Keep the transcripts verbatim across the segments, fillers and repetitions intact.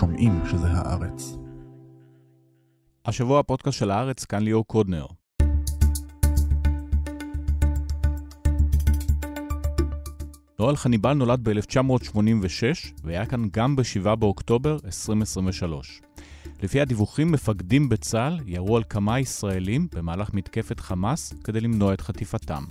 שומעים שזה הארץ. השבוע הפודקאסט של הארץ, כאן ליאור קודנר. נוהל חניבעל נולד ב-אלף תשע מאות שמונים ושש והיה כאן גם ב-שבעה באוקטובר אלפיים עשרים ושלוש. לפי הדיווחים, מפקדים בצה"ל ירו על כמה ישראלים במהלך מתקפת חמאס כדי למנוע את חטיפתם.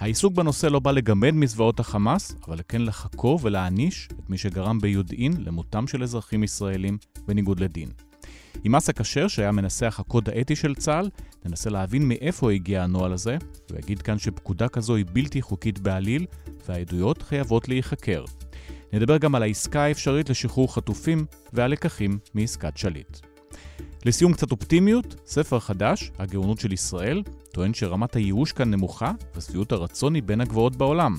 העיסוק בנושא לא בא לגמד מזוועות החמאס, אבל כן לחקור ולהעניש את מי שגרם ביודעין למותם של אזרחים ישראלים בניגוד לדין. עם אסא כשר, שהיה מנסח הקוד האתי של צה"ל, ננסה להבין מאיפה הגיע הנוהל הזה, והגיד כאן שפקודה כזו היא בלתי חוקית בעליל, והעדויות חייבות להיחקר. נדבר גם על העסקה האפשרית לשחרור חטופים והלקחים מעסקת שליט. לסיום, קצת אופטימיות, ספר חדש, הגאונות של ישראל, טוען שרמת הייאוש כאן נמוכה ושביעות הרצון היא בין הגבוהות בעולם.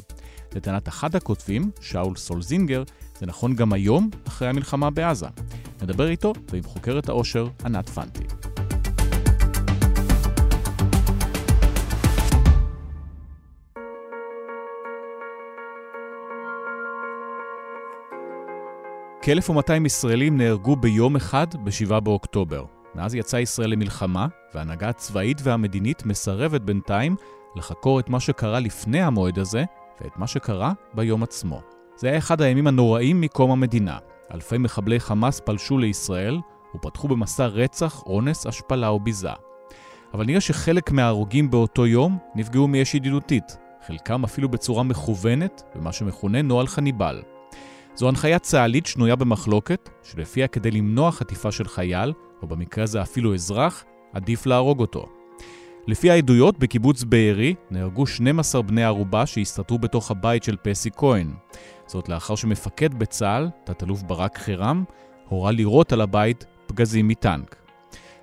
לטענת אחד הכותבים, שאול סולזינגר, זה נכון גם היום אחרי המלחמה בעזה. נדבר איתו ועם חוקרת העושר ענת פנטי. כ-אלף ומאתיים ישראלים נהרגו ביום אחד ב-שבעה באוקטובר. מאז יצאה ישראל למלחמה, וההנהגה הצבאית והמדינית מסרבת בינתיים לחקור את מה שקרה לפני המועד הזה ואת מה שקרה ביום עצמו. זה היה אחד הימים הנוראים מקום המדינה. אלפי מחבלי חמאס פלשו לישראל ופתחו במסע רצח, אונס, השפלה וביזה. אבל נראה שחלק מההרוגים באותו יום נפגעו מאש ידידותית, חלקם אפילו בצורה מכוונת במה שמכונה נוהל חניבעל. זו הנחיה צה"לית שנויה במחלוקת, שלפיה כדי למנוע חטיפה של חייל, או במקרה הזה אפילו אזרח, עדיף להרוג אותו. לפי העדויות, בקיבוץ בערי נהרגו שנים עשר בני ערובה שהסתתרו בתוך הבית של פסי כהן. זאת לאחר שמפקד בצה"ל, תת-אלוף ברק חרם, הורה לירות על הבית פגזים מטנק.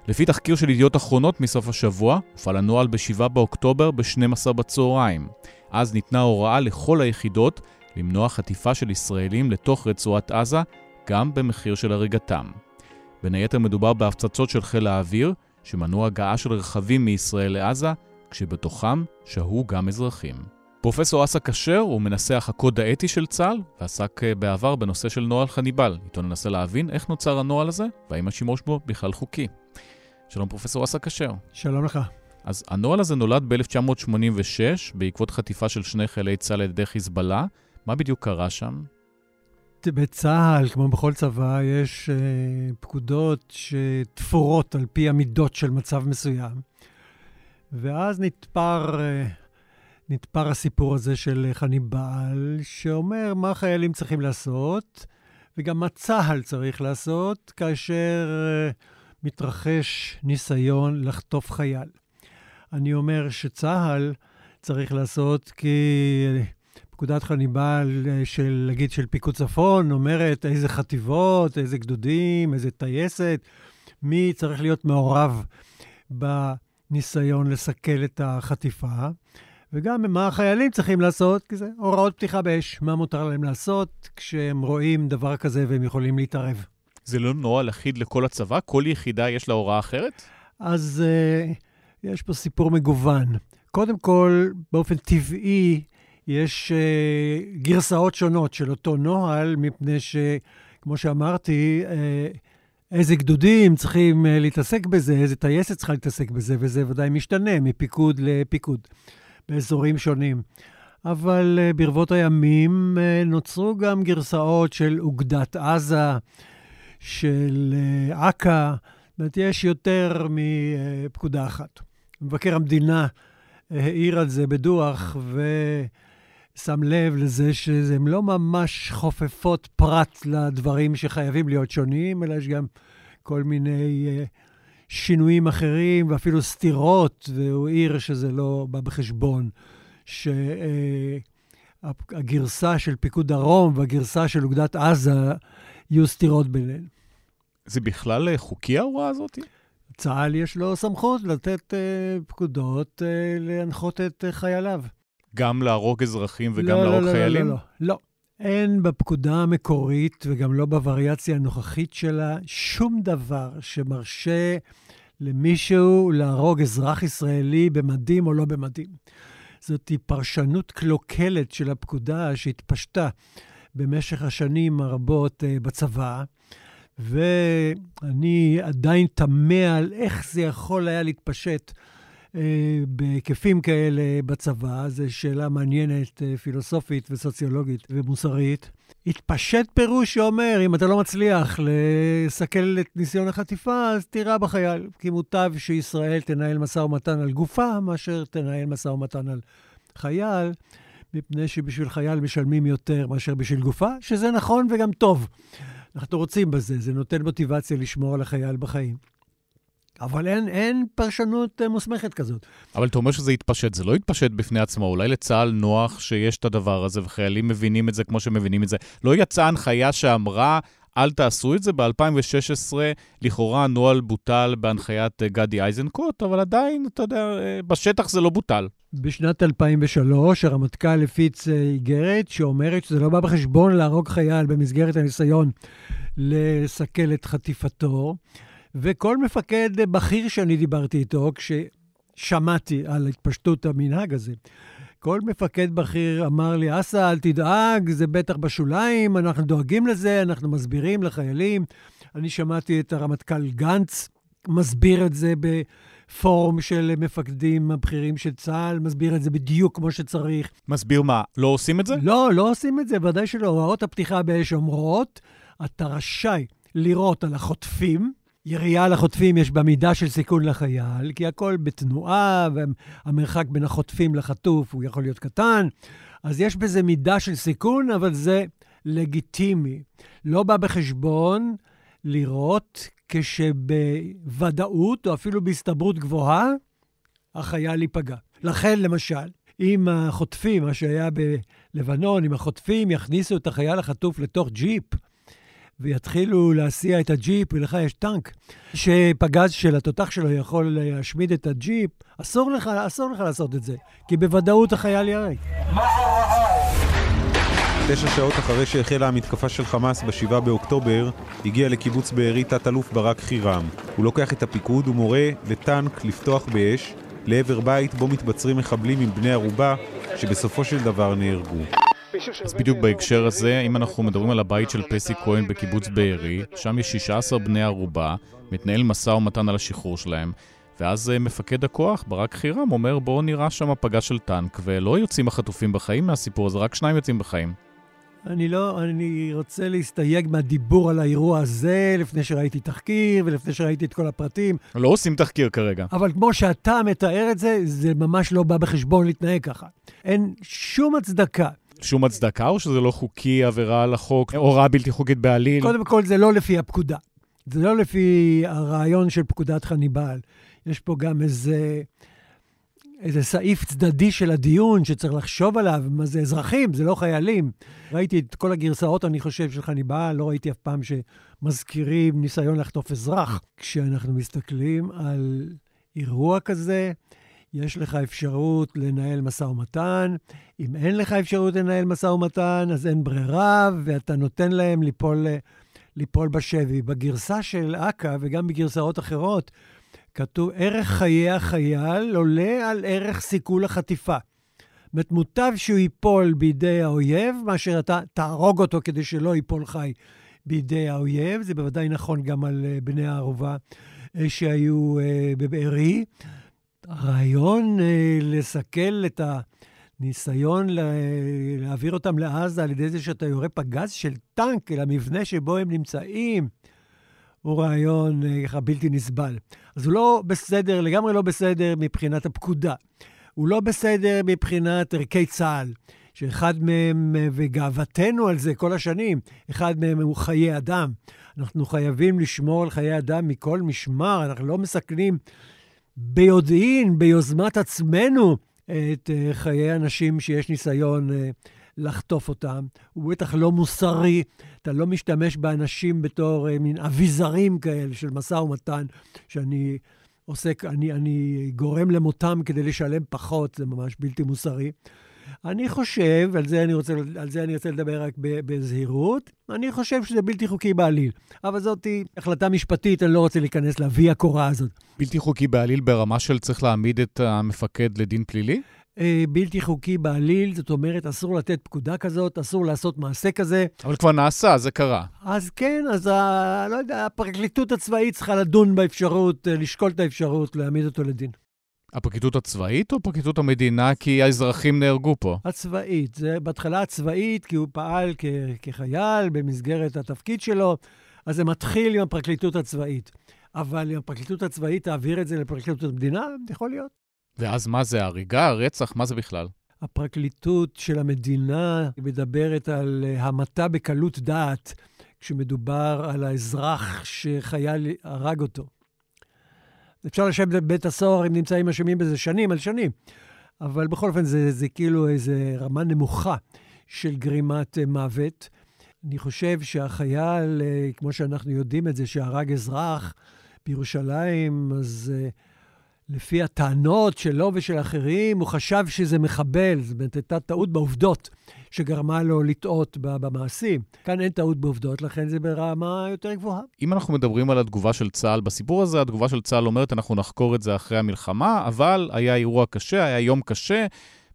לפי תחקיר של ידיעות אחרונות מסוף השבוע, הופעל הנוהל ב-שבעה באוקטובר ב-שתים עשרה בצהריים. אז ניתנה הוראה לכל היחידות למנוע חטיפה של ישראלים לתוך רצועת עזה, גם במחיר של הריגתם. בין היתר מדובר בהפצצות של חיל האוויר, שמנעו הגעה של רכבים מישראל לעזה, כשבתוכם שהו גם אזרחים. פרופסור אסא כשר הוא מנסח הקוד האתי של צה"ל, ועסק בעבר בנושא של נוהל חניבעל. איתו ננסה להבין איך נוצר הנוהל הזה, והאם השימוש בו בכלל חוקי. שלום פרופסור אסא כשר. שלום לך. אז הנוהל הזה נולד ב-אלף תשע מאות שמונים ושש, בעקבות חטיפה של שני חיילי צה"ל על ידי חיזבאללה. מה בדיוק קרה שם? בצה"ל, כמו בכל צבא, יש uh, פקודות שתפורות על פי המידות של מצב מסוים. ואז נתפר, uh, נתפר הסיפור הזה של חניבעל, שאומר מה חיילים צריכים לעשות, וגם מה צה"ל צריך לעשות, כאשר uh, מתרחש ניסיון לחטוף חייל. אני אומר שצה"ל צריך לעשות כי... פקודת חניבעל של, נגיד, של פיקוד צפון, אומרת איזה חטיבות, איזה גדודים, איזה טייסת, מי צריך להיות מעורב בניסיון לסכל את החטיפה, וגם מה החיילים צריכים לעשות, כי זה הוראות פתיחה באש, מה מותר להם לעשות כשהם רואים דבר כזה והם יכולים להתערב. זה לא נוהל אחיד לכל הצבא? כל יחידה יש לה הוראה אחרת? אז uh, יש פה סיפור מגוון. קודם כל, באופן טבעי, יש uh, גרסאות שונות של אותו נוהל, מפני שכמו שאמרתי, uh, איזה גדודים צריכים uh, להתעסק בזה, איזה טייסת צריכה להתעסק בזה, וזה ודאי משתנה מפיקוד לפיקוד, באזורים שונים. אבל uh, ברבות הימים uh, נוצרו גם גרסאות של אוגדת עזה, של uh, עקה, זאת אומרת, יש יותר מפקודה אחת. מבקר המדינה העיר על זה בדוח ו... שם לב לזה שהן לא ממש חופפות פרט לדברים שחייבים להיות שונים, אלא יש גם כל מיני שינויים אחרים ואפילו סתירות, והוא עיר שזה לא בא בחשבון, שהגרסה של פיקוד דרום והגרסה של אוגדת עזה יהיו סתירות ביניהן. זה בכלל חוקי ההוראה הזאת? צה"ל יש לו סמכות לתת פקודות להנחות את חייליו. גם להרוג אזרחים וגם לא, להרוג לא, חיילים? לא, לא, לא, לא. אין בפקודה המקורית וגם לא בווריאציה הנוכחית שלה שום דבר שמרשה למישהו להרוג אזרח ישראלי במדים או לא במדים. זאת היא פרשנות קלוקלת של הפקודה שהתפשטה במשך השנים הרבות בצבא, ואני עדיין תמה על איך זה יכול היה להתפשט בהיקפים כאלה בצבא, זו שאלה מעניינת, פילוסופית וסוציולוגית ומוסרית. התפשט פירוש שאומר, אם אתה לא מצליח לסכל את ניסיון החטיפה, אז תירה בחייל. כי מוטב שישראל תנהל משא ומתן על גופה, מאשר תנהל משא ומתן על חייל, מפני שבשביל חייל משלמים יותר מאשר בשביל גופה, שזה נכון וגם טוב. אנחנו רוצים בזה, זה נותן מוטיבציה לשמור על החייל בחיים. אבל אין, אין פרשנות מוסמכת כזאת. אבל אתה אומר שזה יתפשט, זה לא יתפשט בפני עצמו, אולי לצהל נוח שיש את הדבר הזה, וחיילים מבינים את זה כמו שמבינים את זה. לא יצאה הנחיה שאמרה, אל תעשו את זה, ב-אלפיים ושש עשרה לכאורה נוהל בוטל בהנחיית גדי אייזנקוט, אבל עדיין, אתה יודע, בשטח זה לא בוטל. בשנת אלפיים ושלוש הרמטכ"ל הפיץ איגרת שאומרת שזה לא בא בחשבון להרוג חייל במסגרת הניסיון לסכל את חטיפתו, וכל מפקד בכיר שאני דיברתי איתו, כששמעתי על התפשטות המנהג הזה, כל מפקד בכיר אמר לי, אסא, אל תדאג, זה בטח בשוליים, אנחנו דואגים לזה, אנחנו מסבירים לחיילים. אני שמעתי את הרמטכ"ל גנץ, מסביר את זה בפורום של מפקדים הבכירים של צה"ל, מסביר את זה בדיוק כמו שצריך. מסביר מה? לא עושים את זה? לא, לא עושים את זה, ודאי שלא. הוראות הפתיחה באש אומרות, אתה רשאי לירות על החוטפים, יריעה לחוטפים יש במידה של סיכון לחייל, כי הכל בתנועה, והמרחק בין החוטפים לחטוף הוא יכול להיות קטן, אז יש בזה מידה של סיכון, אבל זה לגיטימי. לא בא בחשבון לראות כשבוודאות, או אפילו בהסתברות גבוהה, החייל ייפגע. לכן, למשל, אם החוטפים, מה שהיה בלבנון, אם החוטפים יכניסו את החייל החטוף לתוך ג'יפ, ויתחילו להסיע את הג'יפ, ולך יש טנק, שפגז של התותח שלו יכול להשמיד את הג'יפ, אסור לך, אסור לך לעשות את זה, כי בוודאות החייל ירק. תשע שעות אחרי שהחלה המתקפה של חמאס בשבעה באוקטובר, הגיע לקיבוץ בארי תת-אלוף ברק חרם. הוא לוקח את הפיקוד ומורה לטנק לפתוח באש, לעבר בית בו מתבצרים מחבלים עם בני ערובה, שבסופו של דבר נהרגו. אז בדיוק בהקשר הזה, אם אנחנו מדברים על הבית של פסי כהן בקיבוץ בארי, שם יש שישה עשר בני ערובה, מתנהל מסע ומתן על השחרור שלהם, ואז מפקד הכוח, ברק חרם, אומר בואו נראה שם הפגה של טנק, ולא יוצאים החטופים בחיים מהסיפור הזה, רק שניים יוצאים בחיים. אני לא, אני רוצה להסתייג מהדיבור על האירוע הזה, לפני שראיתי תחקיר ולפני שראיתי את כל הפרטים. לא עושים תחקיר כרגע. אבל כמו שאתה מתאר את זה, זה ממש לא בא בחשבון להתנהג ככה. אין שום הצדקה. שום הצדקה, או שזה לא חוקי, עבירה על החוק, הוראה בלתי חוקית בעליל? קודם כל, זה לא לפי הפקודה. זה לא לפי הרעיון של פקודת חניבעל. יש פה גם איזה, איזה סעיף צדדי של הדיון שצריך לחשוב עליו. מה זה אזרחים, זה לא חיילים. ראיתי את כל הגרסאות, אני חושב, של חניבעל. לא ראיתי אף פעם שמזכירים ניסיון לחטוף אזרח. כשאנחנו מסתכלים על אירוע כזה, יש לך אפשרות לנהל משא ומתן, אם אין לך אפשרות לנהל משא ומתן, אז אין ברירה, ואתה נותן להם ליפול, ליפול בשבי. בגרסה של אק"א, וגם בגרסאות אחרות, כתוב, ערך חיי החייל עולה על ערך סיכול החטיפה. מוטב שהוא ייפול בידי האויב, מאשר אתה תהרוג אותו כדי שלא ייפול חי בידי האויב. זה בוודאי נכון גם על בני הערובה שהיו בבארי. הרעיון לסכל את הניסיון להעביר אותם לעזה על ידי זה שאתה יורה פגז של טנק אל המבנה שבו הם נמצאים, הוא רעיון בלתי נסבל. אז הוא לא בסדר, לגמרי לא בסדר מבחינת הפקודה. הוא לא בסדר מבחינת ערכי צה"ל, שאחד מהם, וגאוותנו על זה כל השנים, אחד מהם הוא חיי אדם. אנחנו חייבים לשמור על חיי אדם מכל משמר, אנחנו לא מסכנים ביודעין, ביוזמת עצמנו, את uh, חיי אנשים שיש ניסיון uh, לחטוף אותם. הוא בטח לא מוסרי, אתה לא משתמש באנשים בתור uh, מין אביזרים כאלה של משא ומתן, שאני עוסק, אני, אני גורם למותם כדי לשלם פחות, זה ממש בלתי מוסרי. אני חושב, על זה אני רוצה, על זה אני רוצה לדבר רק בזהירות, אני חושב שזה בלתי חוקי בעליל. אבל זאת היא החלטה משפטית, אני לא רוצה להיכנס להביא הקוראה הזאת. בלתי חוקי בעליל ברמה של צריך להעמיד את המפקד לדין פלילי? בלתי חוקי בעליל, זאת אומרת, אסור לתת פקודה כזאת, אסור לעשות מעשה כזה. אבל כבר נעשה, זה קרה. אז כן, אז ה... לא יודע, הפרקליטות הצבאית צריכה לדון באפשרות, לשקול את האפשרות, להעמיד אותו לדין. הפרקליטות הצבאית או פרקליטות המדינה? כי האזרחים נהרגו פה. הצבאית, זה בהתחלה הצבאית, כי הוא פעל כ... כחייל במסגרת התפקיד שלו, אז זה מתחיל עם הפרקליטות הצבאית. אבל אם הפרקליטות הצבאית תעביר את זה לפרקליטות המדינה, יכול להיות. ואז מה זה? הריגה, הרצח, מה זה בכלל? הפרקליטות של המדינה מדברת על המתה בקלות דעת, כשמדובר על האזרח שחייל הרג אותו. אפשר לשבת בבית הסוהר אם נמצאים אשמים בזה שנים על שנים, אבל בכל אופן זה, זה כאילו איזו רמה נמוכה של גרימת מוות. אני חושב שהחייל, כמו שאנחנו יודעים את זה, שהרג אזרח בירושלים, אז... לפי הטענות שלו ושל אחרים, הוא חשב שזה מחבל, זאת אומרת, הייתה טעות בעובדות שגרמה לו לטעות במעשים. כאן אין טעות בעובדות, לכן זה ברמה יותר גבוהה. אם אנחנו מדברים על התגובה של צה"ל בסיפור הזה, התגובה של צה"ל אומרת, אנחנו נחקור את זה אחרי המלחמה, אבל היה אירוע קשה, היה יום קשה,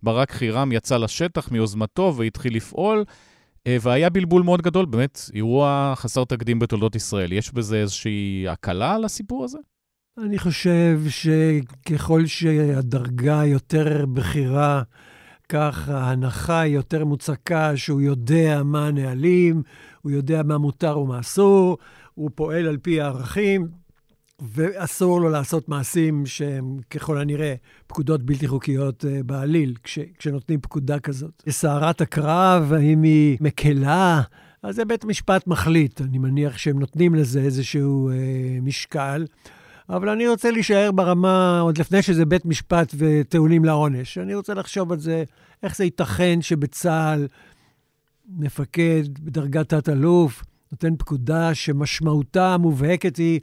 ברק חרם יצא לשטח מיוזמתו והתחיל לפעול, והיה בלבול מאוד גדול, באמת, אירוע חסר תקדים בתולדות ישראל. יש בזה איזושהי הקלה על הסיפור הזה? אני חושב שככל שהדרגה יותר בכירה, כך ההנחה היא יותר מוצקה, שהוא יודע מה הנהלים, הוא יודע מה מותר ומה אסור, הוא פועל על פי הערכים, ואסור לו לעשות מעשים שהם ככל הנראה פקודות בלתי חוקיות בעליל, כש, כשנותנים פקודה כזאת. סערת הקרב, האם היא מקלה? אז זה בית משפט מחליט, אני מניח שהם נותנים לזה איזשהו אה, משקל, אבל אני רוצה להישאר ברמה, עוד לפני שזה בית משפט וטיעונים לעונש, אני רוצה לחשוב על זה, איך זה ייתכן שבצהל מפקד בדרגת תת-אלוף, נותן פקודה שמשמעותה המובהקת היא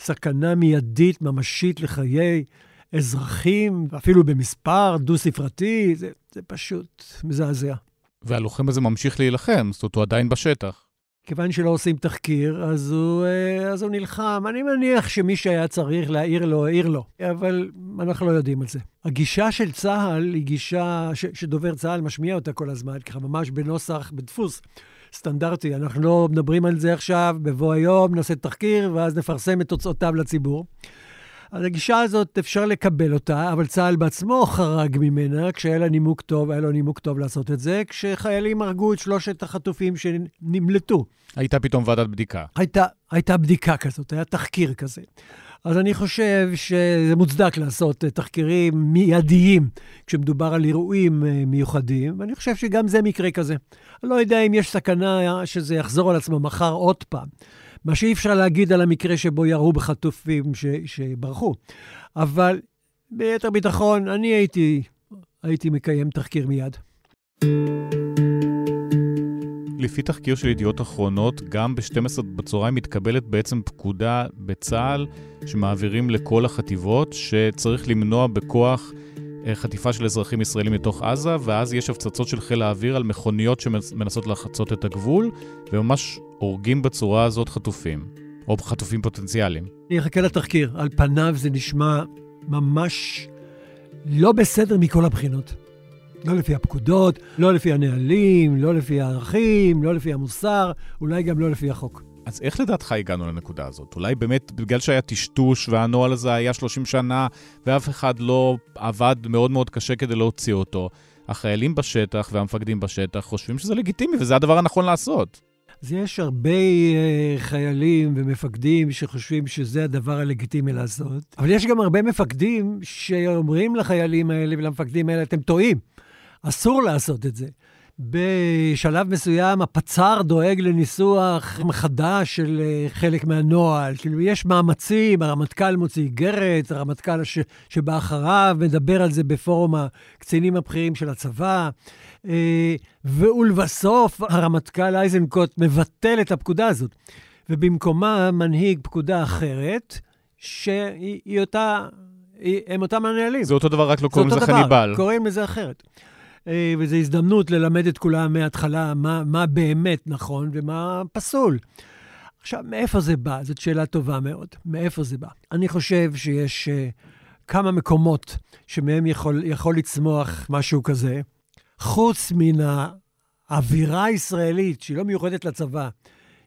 סכנה מיידית, ממשית לחיי אזרחים, אפילו במספר דו-ספרתי, זה, זה פשוט מזעזע. והלוחם הזה ממשיך להילחם, זאת אומרת, הוא עדיין בשטח. כיוון שלא עושים תחקיר, אז הוא, אז הוא נלחם. אני מניח שמי שהיה צריך להעיר לו, העיר לו. אבל אנחנו לא יודעים על זה. הגישה של צה"ל היא גישה ש, שדובר צה"ל משמיע אותה כל הזמן, ככה ממש בנוסח, בדפוס סטנדרטי. אנחנו לא מדברים על זה עכשיו, בבוא היום נעשה תחקיר, ואז נפרסם את תוצאותיו לציבור. אז הגישה הזאת אפשר לקבל אותה, אבל צה"ל בעצמו חרג ממנה, כשהיה לה נימוק טוב, היה לו נימוק טוב לעשות את זה, כשחיילים הרגו את שלושת החטופים שנמלטו. הייתה פתאום ועדת בדיקה. הייתה, הייתה בדיקה כזאת, היה תחקיר כזה. אז אני חושב שזה מוצדק לעשות תחקירים מיידיים, כשמדובר על אירועים מיוחדים, ואני חושב שגם זה מקרה כזה. אני לא יודע אם יש סכנה שזה יחזור על עצמו מחר עוד פעם. מה שאי אפשר להגיד על המקרה שבו ירו בחטופים ש, שברחו. אבל ביתר ביטחון, אני הייתי, הייתי מקיים תחקיר מיד. לפי תחקיר של ידיעות אחרונות, גם ב-שתים עשרה בצהריים מתקבלת בעצם פקודה בצה"ל, שמעבירים לכל החטיבות, שצריך למנוע בכוח חטיפה של אזרחים ישראלים מתוך עזה, ואז יש הפצצות של חיל האוויר על מכוניות שמנסות לחצות את הגבול, וממש הורגים בצורה הזאת חטופים, או חטופים פוטנציאליים. אני אחכה לתחקיר, על פניו זה נשמע ממש לא בסדר מכל הבחינות. לא לפי הפקודות, לא לפי הנהלים, לא לפי הערכים, לא לפי המוסר, אולי גם לא לפי החוק. אז איך לדעתך הגענו לנקודה הזאת? אולי באמת בגלל שהיה תשטוש והנוהל הזה היה שלושים שנה ואף אחד לא עבד מאוד מאוד קשה כדי להוציא אותו. החיילים בשטח והמפקדים בשטח חושבים שזה לגיטימי וזה הדבר הנכון לעשות. אז יש הרבה uh, חיילים ומפקדים שחושבים שזה הדבר הלגיטימי לעשות. אבל יש גם הרבה מפקדים שאומרים לחיילים האלה ולמפקדים האלה, אתם טועים, אסור לעשות את זה. בשלב מסוים הפצ"ר דואג לניסוח מחדש של חלק מהנוהל. יש מאמצים, הרמטכ"ל מוציא גרת, הרמטכ"ל ש... שבא אחריו מדבר על זה בפורום הקצינים הבכירים של הצבא, ולבסוף הרמטכ"ל אייזנקוט מבטל את הפקודה הזאת, ובמקומה מנהיג פקודה אחרת, שהיא אותה, הם אותם הנהלים. זה אותו דבר, רק לא קוראים לזה חניבעל. קוראים לזה אחרת. וזו הזדמנות ללמד את כולם מההתחלה מה, מה באמת נכון ומה פסול. עכשיו, מאיפה זה בא? זאת שאלה טובה מאוד. מאיפה זה בא? אני חושב שיש כמה מקומות שמהם יכול, יכול לצמוח משהו כזה, חוץ מן האווירה הישראלית, שהיא לא מיוחדת לצבא,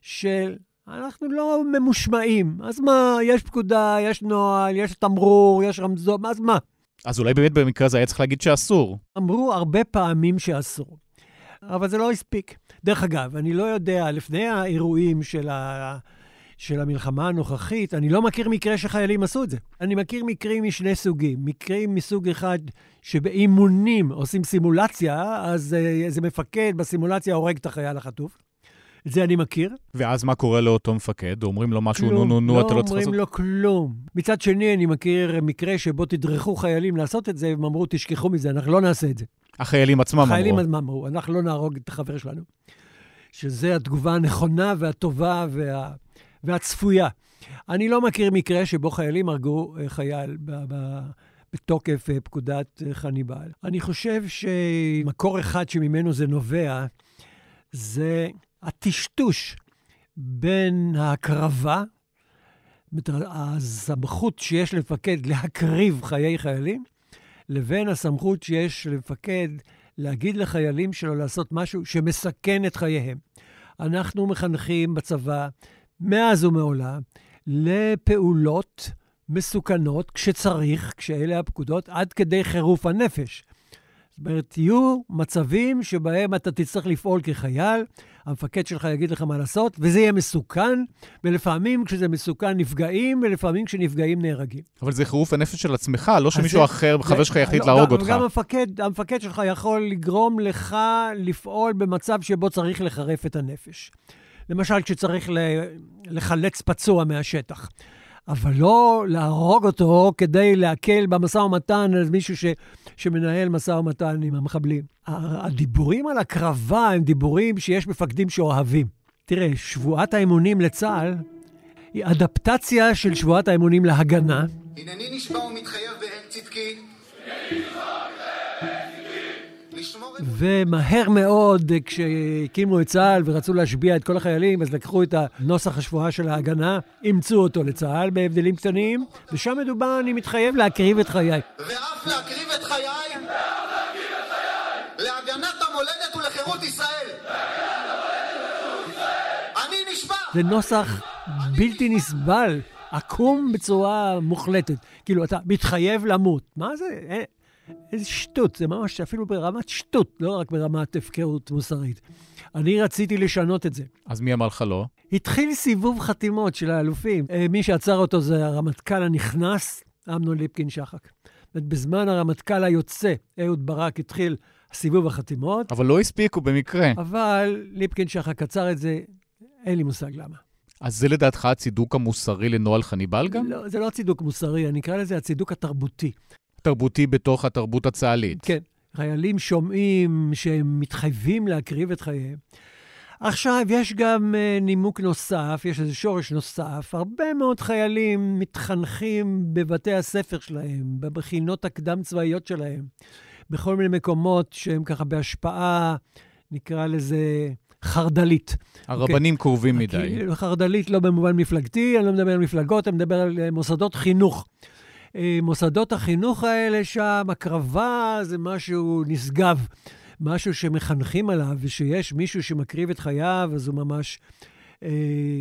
של אנחנו לא ממושמעים, אז מה, יש פקודה, יש נוהל, יש תמרור, יש רמזור, אז מה? אז אולי באמת במקרה זה היה צריך להגיד שאסור. אמרו הרבה פעמים שאסור, אבל זה לא הספיק. דרך אגב, אני לא יודע, לפני האירועים של ה... של המלחמה הנוכחית, אני לא מכיר מקרה שחיילים עשו את זה. אני מכיר מקרים משני סוגים. מקרים מסוג אחד שבאימונים עושים סימולציה, אז איזה מפקד בסימולציה הורג את החייל החטוף. את זה אני מכיר. ואז מה קורה לאותו מפקד? אומרים לו משהו, נו, נו, נו, אתה לא צריך לעשות? לא אומרים לו כלום. מצד שני, אני מכיר מקרה שבו תדרכו חיילים לעשות את זה, והם אמרו, תשכחו מזה, אנחנו לא נעשה את זה. החיילים עצמם אמרו. החיילים עצמם אמרו, אנחנו לא נהרוג את החבר שלנו. שזה התגובה הנכונה והטובה וה... והצפויה. אני לא מכיר מקרה שבו חיילים הרגו חייל בתוקף פקודת חניבעל. אני חושב שמקור אחד שממנו זה נובע, זה הטשטוש בין ההקרבה, הסמכות שיש למפקד להקריב חיי חיילים, לבין הסמכות שיש למפקד להגיד לחיילים שלו לעשות משהו שמסכן את חייהם. אנחנו מחנכים בצבא, מאז ומעולה, לפעולות מסוכנות כשצריך, כשאלה הפקודות, עד כדי חירוף הנפש. זאת אומרת, יהיו מצבים שבהם אתה תצטרך לפעול כחייל, המפקד שלך יגיד לך מה לעשות, וזה יהיה מסוכן, ולפעמים כשזה מסוכן נפגעים, ולפעמים כשנפגעים נהרגים. אבל זה חירוף הנפש של עצמך, לא שמישהו אחר, חבר שלך יחליט להרוג אותך. גם המפקד, המפקד שלך יכול לגרום לך לפעול במצב שבו צריך לחרף את הנפש. למשל, כשצריך לחלץ פצוע מהשטח. אבל לא להרוג אותו כדי להקל במשא ומתן על מישהו ש, שמנהל משא ומתן עם המחבלים. הדיבורים על הקרבה הם דיבורים שיש מפקדים שאוהבים. תראה, שבועת האמונים לצה"ל היא אדפטציה של שבועת האמונים להגנה. הנני נשבע ומתחייב ואין צדקי. ומהר מאוד, כשהקימו את צה"ל ורצו להשביע את כל החיילים, אז לקחו את הנוסח השבועה של ההגנה, אימצו אותו לצה"ל בהבדלים קטנים, ושם מדובר, אני מתחייב להקריב את חיי. ואף להקריב את חיי, ואף להקריב את חיי, להגנת המולדת ולחירות ישראל. להגנת המולדת ולחירות ישראל. אני נשבע. זה נוסח בלתי נסבל, עקום בצורה מוחלטת. כאילו, אתה מתחייב למות. מה זה? אין. איזה שטות, זה ממש אפילו ברמת שטות, לא רק ברמת הפקרות מוסרית. אני רציתי לשנות את זה. אז מי אמר לך לא? התחיל סיבוב חתימות של האלופים. מי שעצר אותו זה הרמטכ"ל הנכנס, אמנון ליפקין שחק. בזמן הרמטכ"ל היוצא, אהוד ברק, התחיל סיבוב החתימות. אבל לא הספיקו במקרה. אבל ליפקין שחק עצר את זה, אין לי מושג למה. אז זה לדעתך הצידוק המוסרי לנוהל חניבעל גם? לא, זה לא הצידוק מוסרי, אני אקרא לזה הצידוק התרבותי. תרבותי בתוך התרבות הצה"לית. כן, חיילים שומעים שהם מתחייבים להקריב את חייהם. עכשיו, יש גם uh, נימוק נוסף, יש איזה שורש נוסף. הרבה מאוד חיילים מתחנכים בבתי הספר שלהם, בבחינות הקדם צבאיות שלהם, בכל מיני מקומות שהם ככה בהשפעה, נקרא לזה חרדלית. הרבנים okay. קורבים מדי. חרדלית לא במובן מפלגתי, אני לא מדבר על מפלגות, אני מדבר על מוסדות חינוך. מוסדות החינוך האלה שם, הקרבה זה משהו נשגב, משהו שמחנכים עליו, ושיש מישהו שמקריב את חייו, אז הוא ממש אה,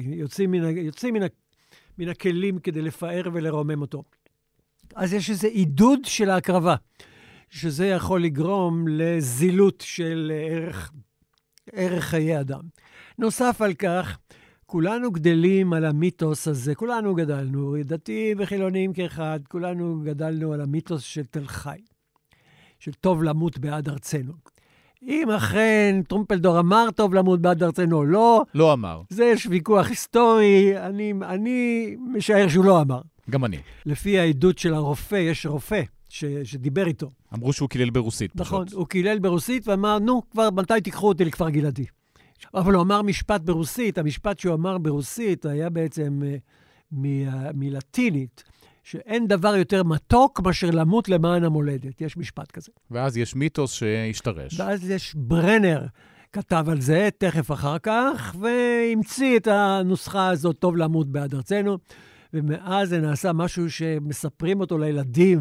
יוצאים מן, יוצא מן, מן הכלים כדי לפאר ולרומם אותו. אז יש איזה עידוד של ההקרבה, שזה יכול לגרום לזילות של ערך, ערך חיי אדם. נוסף על כך, כולנו גדלים על המיתוס הזה, כולנו גדלנו, דתיים וחילונים כאחד, כולנו גדלנו על המיתוס של תל חי, של טוב למות בעד ארצנו. אם אכן טרומפלדור אמר טוב למות בעד ארצנו, לא. לא אמר. זה יש ויכוח היסטורי, אני, אני משער שהוא לא אמר. גם אני. לפי העדות של הרופא, יש רופא ש, שדיבר איתו. אמרו שהוא קילל ברוסית. נכון, פשוט. הוא קילל ברוסית ואמר, נו, כבר מתי תיקחו אותי לכפר גלעדי? אבל הוא אמר משפט ברוסית, המשפט שהוא אמר ברוסית היה בעצם מלטינית, שאין דבר יותר מתוק מאשר למות למען המולדת. יש משפט כזה. ואז יש מיתוס שהשתרש. ואז יש ברנר כתב על זה תכף אחר כך, והמציא את הנוסחה הזאת, טוב למות בעד ארצנו, ומאז זה נעשה משהו שמספרים אותו לילדים,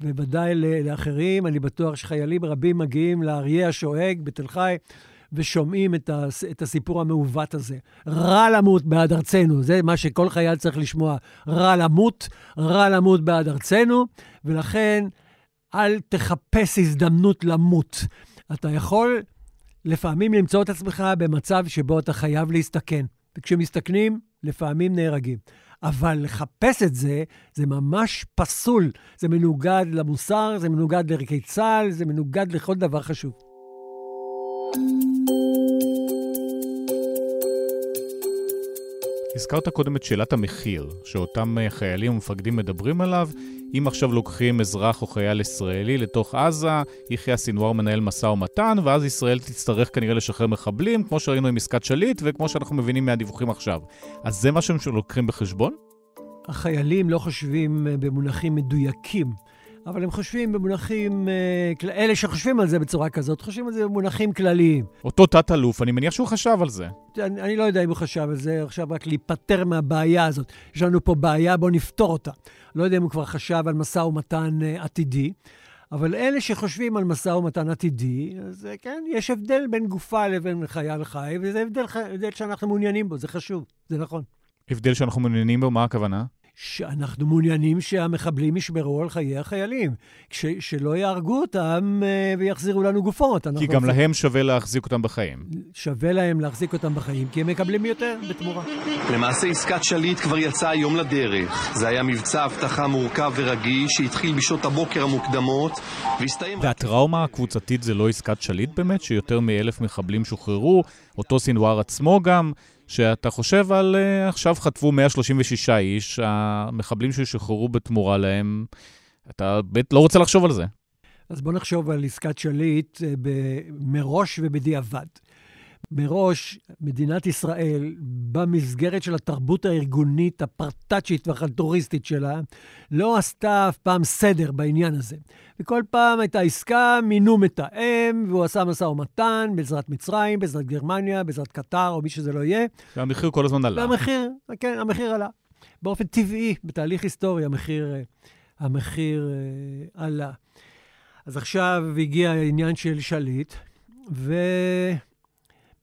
ובוודאי לאחרים. אני בטוח שחיילים רבים מגיעים לאריה השואג בתל חי, ושומעים את, ה, את הסיפור המעוות הזה. רע למות בעד ארצנו, זה מה שכל חייל צריך לשמוע. רע למות, רע למות בעד ארצנו, ולכן אל תחפש הזדמנות למות. אתה יכול לפעמים למצוא את עצמך במצב שבו אתה חייב להסתכן. וכשמסתכנים, לפעמים נהרגים. אבל לחפש את זה, זה ממש פסול. זה מנוגד למוסר, זה מנוגד לערכי צה"ל, זה מנוגד לכל דבר חשוב. הזכרת קודם את שאלת המחיר, שאותם חיילים ומפקדים מדברים עליו. אם עכשיו לוקחים אזרח או חייל ישראלי לתוך עזה, יחיא סינואר מנהל מסע ומתן, ואז ישראל תצטרך כנראה לשחרר מחבלים, כמו שראינו עם עסקת שליט, וכמו שאנחנו מבינים מהדיווחים עכשיו. אז זה מה שהם שלוקחים בחשבון? החיילים לא חושבים במונחים מדויקים, אבל הם חושבים במונחים, אלה שחושבים על זה בצורה כזאת, חושבים על זה במונחים כלליים. אותו תת-אלוף, אני מניח שהוא חשב על זה. אני, אני לא יודע אם הוא חשב על זה, עכשיו רק להיפטר מהבעיה הזאת. יש לנו פה בעיה, בוא נפתור אותה. לא יודע אם הוא כבר חשב על משא ומתן עתידי, אבל אלה שחושבים על משא ומתן עתידי, אז כן, יש הבדל בין גופה לבין חייל חי, וזה הבדל, הבדל שאנחנו מעוניינים בו, זה חשוב, זה נכון. הבדל שאנחנו מעוניינים בו, מה הכוונה? שאנחנו מעוניינים שהמחבלים ישמרו על חיי החיילים, ש- שלא יארגו אותם ויחזירו לנו גופות. כי גם להם שווה להחזיק אותם בחיים. שווה להם להחזיק אותם בחיים, כי הם מקבלים יותר בתמורה. למעשה עסקת שליט כבר יצאה היום לדרך. זה היה מבצע הבטחה מורכב ורגיש שהתחיל בשעות הבוקר המוקדמות, והסתיים... והטראומה הקבוצתית זה לא עסקת שליט באמת, שיותר מאלף מחבלים שוחררו, אותו סינואר עצמו גם, שאתה חושב על, עכשיו חטפו מאה שלושים ושש איש, המחבלים ששחררו בתמורה להם, אתה לא רוצה לחשוב על זה. אז בוא נחשוב על עסקת שליט מראש ובדיעבד. מראש, מדינת ישראל, במסגרת של התרבות הארגונית, הפרטאצ'ית והחלטוריסטית שלה, לא עשתה אף פעם סדר בעניין הזה. וכל פעם הייתה עסקה, מינו מתאם, והוא עשה משא ומתן, בעזרת מצרים, בעזרת גרמניה, בעזרת קטר, או מי שזה לא יהיה. והמחיר כל הזמן עלה. והמחיר, כן, המחיר עלה. באופן טבעי, בתהליך היסטורי, המחיר, המחיר עלה. אז עכשיו הגיע העניין של שליט, ו...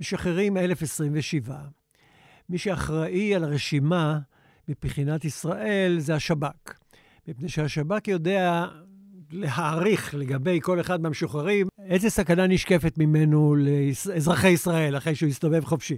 משחררים אלף עשרים ושבע. מי שאחראי על הרשימה מבחינת ישראל זה השב"כ. מפני שהשב"כ יודע להעריך לגבי כל אחד מהמשוחררים איזה סכנה נשקפת ממנו לאזרחי ישראל אחרי שהוא יסתובב חופשי.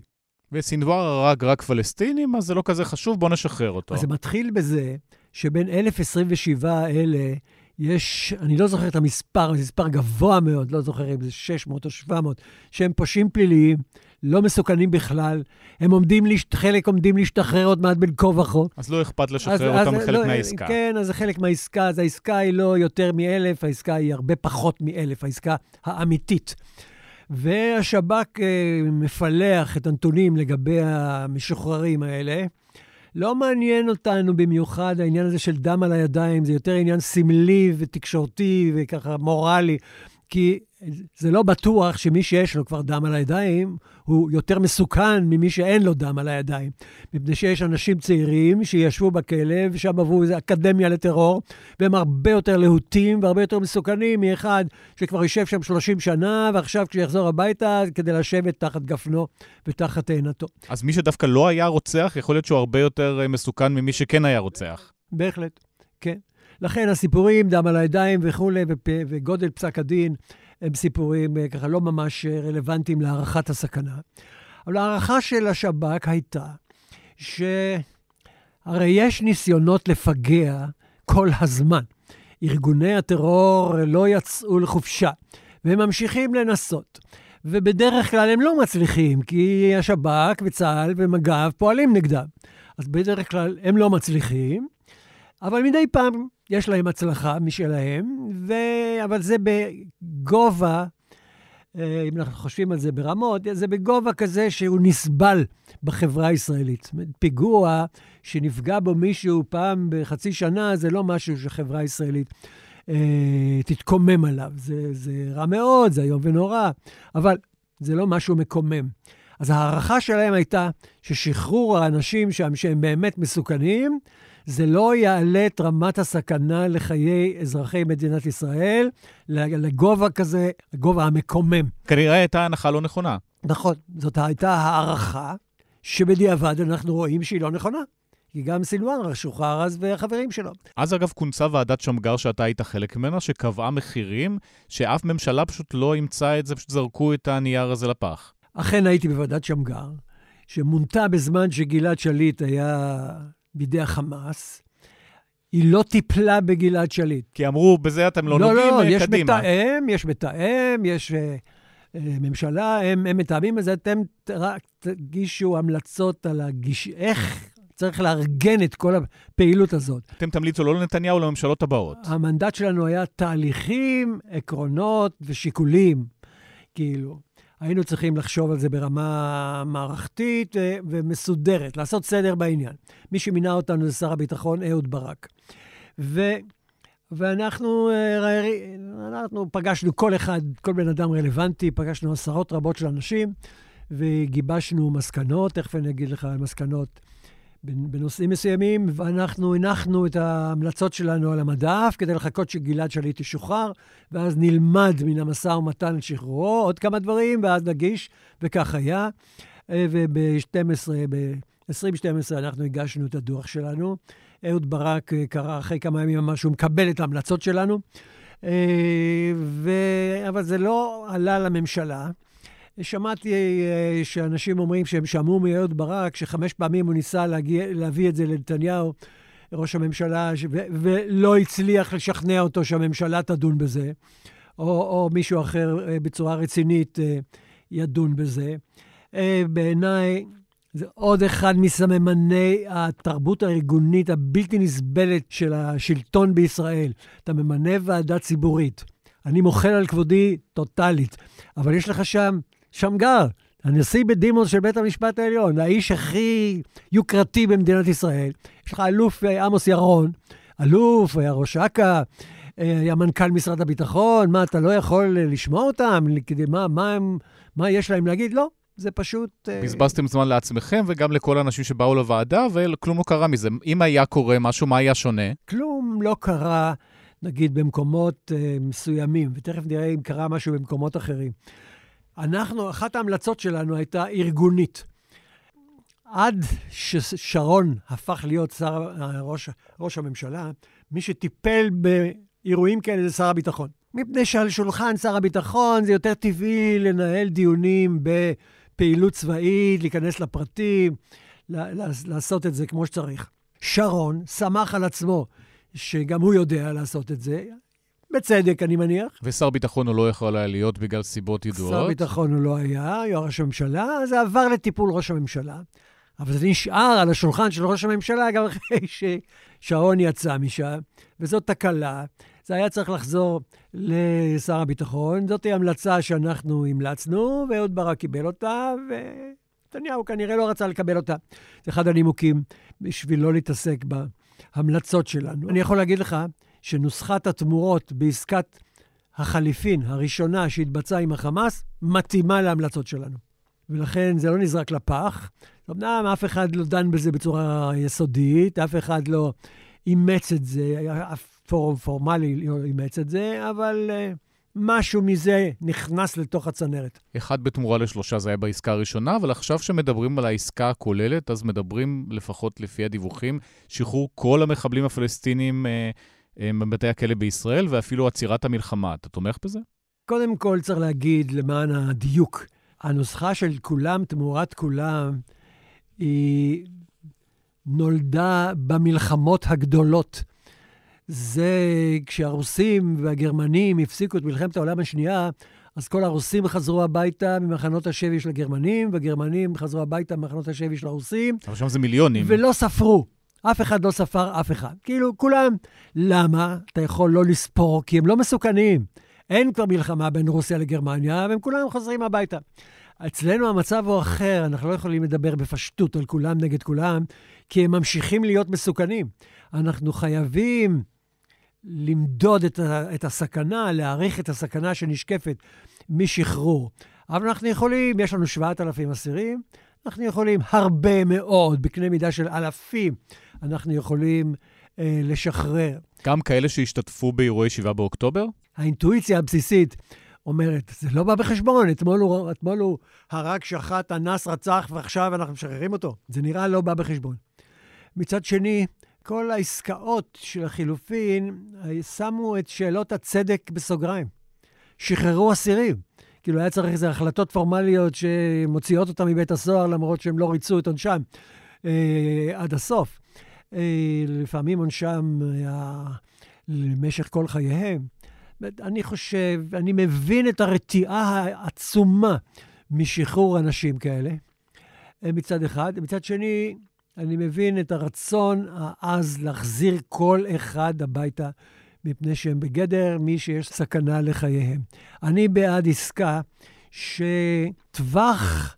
וסינואר הרג רק פלסטינים, אז זה לא כזה חשוב, בוא נשחרר אותו. אז זה מתחיל בזה שבין אלף עשרים ושבע אלה יש, אני לא זוכר את המספר, מספר גבוה מאוד, לא זוכר אם זה שש מאות או שבע מאות, שהם פושעים פליליים, לא מסוכנים בכלל, הם עומדים, חלק עומדים להשתחרר עוד מעט בין כה וכה. אז לא אכפת לשחרר אותם חלק מהעסקה. כן, אז זה חלק מהעסקה, אז העסקה היא לא יותר מאלף, העסקה היא הרבה פחות מאלף, העסקה האמיתית. והשב"כ מפלח את הנתונים לגבי המשוחררים האלה, לא מעניין אותנו במיוחד העניין הזה של דם על הידיים, זה יותר עניין סמלי ותקשורתי וככה מורלי, כי זה לא בטוח שמי שיש לו כבר דם על הידיים, הוא יותר מסוכן ממי שאין לו דם על הידיים. מפני שיש אנשים צעירים שישבו בכלא, ושם עברו איזו אקדמיה לטרור, והם הרבה יותר להוטים והרבה יותר מסוכנים מאחד שכבר יושב שם שלושים שנה, ועכשיו כשיחזור הביתה כדי לשבת תחת גפנו ותחת תאנתו. אז מי שדווקא לא היה רוצח, יכול להיות שהוא הרבה יותר מסוכן ממי שכן היה רוצח. בהחלט, כן. לכן הסיפורים, דם על הידיים וכו' וגודל פסק הדין, הם סיפורים ככה לא ממש רלוונטיים להערכת הסכנה. אבל ההערכה של השב"כ הייתה שהרי יש ניסיונות לפגע כל הזמן. ארגוני הטרור לא יצאו לחופשה, והם ממשיכים לנסות. ובדרך כלל הם לא מצליחים, כי השב"כ וצה"ל ומג"ב פועלים נגדם. אז בדרך כלל הם לא מצליחים, אבל מדי פעם יש להם הצלחה משלהם, ו... אבל זה בגובה, אם אנחנו חושבים על זה ברמות, זה בגובה כזה שהוא נסבל בחברה הישראלית. פיגוע שנפגע בו מישהו פעם בחצי שנה, זה לא משהו שחברה הישראלית אה, תתקומם עליו. זה, זה רע מאוד, זה היום ונורא, אבל זה לא משהו מקומם. אז ההערכה שלהם הייתה ששחרור האנשים שם שהם באמת מסוכנים, זה לא יעלה את רמת הסכנה לחיי אזרחי מדינת ישראל, לגובה כזה, לגובה המקומם. כנראה הייתה הנחה לא נכונה. נכון, זאת הייתה הערכה שבדיעבד אנחנו רואים שהיא לא נכונה. כי גם סינואר שוחרר אז והחברים שלו. אז אגב כונסה ועדת שמגר שאתה היית חלק ממנה, שקבעה מחירים שאף ממשלה פשוט לא ימצא את זה, פשוט זרקו את הנייר הזה לפח. אכן הייתי בוועדת שמגר, שמונתה בזמן שגלעד שליט היה בידי החמאס, היא לא טיפלה בגלעד שליט. כי אמרו, בזה אתם לא, לא נוגעים לא, לא, קדימה. לא, לא, יש מתאם, יש מתאם, יש uh, ממשלה, הם, הם מתאמים את זה, אתם רק תגישו המלצות על הגיש... איך... צריך לארגן את כל הפעילות הזאת. אתם תמליצו לא לנתניהו, לממשלות הבאות. המנדט שלנו היה תהליכים, עקרונות ושיקולים. כאילו, היינו צריכים לחשוב על זה ברמה מערכתית ומסודרת, לעשות סדר בעניין. מי שמינה אותנו זה שר הביטחון, אהוד ברק. ו... ואנחנו אנחנו פגשנו כל אחד, כל בן אדם רלוונטי, פגשנו עשרות רבות של אנשים, וגיבשנו מסקנות, תכף אני אגיד לך על מסקנות, בנושאים מסוימים, ואנחנו הנחנו את ההמלצות שלנו על המדף, כדי לחכות שגלעד שליט ישוחרר, ואז נלמד מן המשא ומתן לשחרורו, עוד כמה דברים, ואז נגיש, וכך היה. וב-עשרים שתים עשרה אנחנו הגשנו את הדוח שלנו. אהוד ברק קרא אחרי כמה ימים ממש, הוא מקבל את ההמלצות שלנו, ו... אבל זה לא עלה לממשלה. שמעתי שאנשים אומרים שהם שמעו מאהוד ברק, שחמש פעמים הוא ניסה להגיע, להביא את זה לנתניהו, ראש הממשלה, ו- ולא הצליח לשכנע אותו שהממשלה תדון בזה, או, או מישהו אחר בצורה רצינית ידון בזה. בעיניי, זה עוד אחד מסממני התרבות הארגונית הבלתי נסבלת של השלטון בישראל. אתה ממנה ועדה ציבורית. אני מוחל על כבודי טוטלית, אבל יש לך שם... שמגר, הנשיא בדימוס של בית המשפט העליון, האיש הכי יוקרתי במדינת ישראל. יש לך אלוף עמוס ירון, אלוף, היה ראש אכ"א, היה מנכ"ל משרד הביטחון, מה, אתה לא יכול לשמוע אותם? מה, מה, מה יש להם להגיד? לא, זה פשוט... בזבזתם זמן לעצמכם וגם לכל האנשים שבאו לוועדה, וכלום לא קרה מזה. אם היה קורה משהו, מה היה שונה? כלום לא קרה, נגיד, במקומות מסוימים, ותכף נראה אם קרה משהו במקומות אחרים. אנחנו, אחת ההמלצות שלנו הייתה ארגונית. עד ששרון הפך להיות שר, ראש, ראש הממשלה, מי שטיפל באירועים כאלה זה שר הביטחון. מפני שעל שולחן שר הביטחון זה יותר טבעי לנהל דיונים בפעילות צבאית, להיכנס לפרטים, לעשות את זה כמו שצריך. שרון שמח על עצמו שגם הוא יודע לעשות את זה, בצדק, אני מניח. ושר ביטחון הוא לא יכול היה להיות בגלל סיבות ידועות? שר ביטחון הוא לא היה, היה ראש הממשלה, זה עבר לטיפול ראש הממשלה. אבל זה נשאר על השולחן של ראש הממשלה, גם אחרי ששעון יצא משם, וזאת תקלה. זה היה צריך לחזור לשר הביטחון. זאת היא המלצה שאנחנו המלצנו, ואהוד ברק קיבל אותה, ונתניהו כנראה לא רצה לקבל אותה. זה אחד הנימוקים בשביל לא להתעסק בהמלצות שלנו. אני יכול להגיד לך, שנוסחת התמורות בעסקת החליפין הראשונה שהתבצעה עם החמאס, מתאימה להמלצות שלנו. ולכן זה לא נזרק לפח. אמנם אף אחד לא דן בזה בצורה יסודית, אף אחד לא אימץ את זה, אף פורום פורמלי לא אימץ את זה, אבל משהו מזה נכנס לתוך הצנרת. אחד בתמורה לשלושה זה היה בעסקה הראשונה, אבל עכשיו שמדברים על העסקה הכוללת, אז מדברים לפחות לפי הדיווחים, שחרור כל המחבלים הפלסטינים... מבתי הכלא בישראל, ואפילו עצירת המלחמה. אתה תומך בזה? קודם כל צריך להגיד למען הדיוק. הנוסחה של כולם, תמורת כולם, היא נולדה במלחמות הגדולות. זה כשהרוסים והגרמנים הפסיקו את מלחמת העולם השנייה, אז כל הרוסים חזרו הביתה ממחנות השבי של הגרמנים, והגרמנים חזרו הביתה ממחנות השבי של הרוסים. אבל שם זה מיליונים. ולא ספרו. אף אחד לא ספר אף אחד. כאילו, כולם, למה אתה יכול לא לספור? כי הם לא מסוכנים. אין כבר מלחמה בין רוסיה לגרמניה, והם כולם חוזרים הביתה. אצלנו המצב הוא אחר, אנחנו לא יכולים לדבר בפשטות על כולם נגד כולם, כי הם ממשיכים להיות מסוכנים. אנחנו חייבים למדוד את, ה- את הסכנה, להעריך את הסכנה שנשקפת משחרור. אבל אנחנו יכולים, יש לנו שבעת אלפים אסירים, אנחנו יכולים הרבה מאוד, בקנה מידה של אלפים, אנחנו יכולים אה, לשחרר. גם כאלה שהשתתפו באירועי שבעה באוקטובר? האינטואיציה הבסיסית אומרת, זה לא בא בחשבון, אתמול הוא, אתמול הוא הרג, שחט, אנס, רצח, ועכשיו אנחנו משחררים אותו. זה נראה לא בא בחשבון. מצד שני, כל העסקאות של החילופין שמו את שאלות הצדק בסוגריים. שחררו אסירים. כאילו היה צריך איזה החלטות פורמליות שמוציאות אותם מבית הסוהר, למרות שהם לא ריצו את עונשם אה, עד הסוף. אה, לפעמים עונשם היה למשך כל חייהם. אני חושב, אני מבין את הרתיעה העצומה משחרור אנשים כאלה, מצד אחד. מצד שני, אני מבין את הרצון העז להחזיר כל אחד הביתה, מפני שהם בגדר מי שיש סכנה לחייהם. אני בעד עסקה שטווח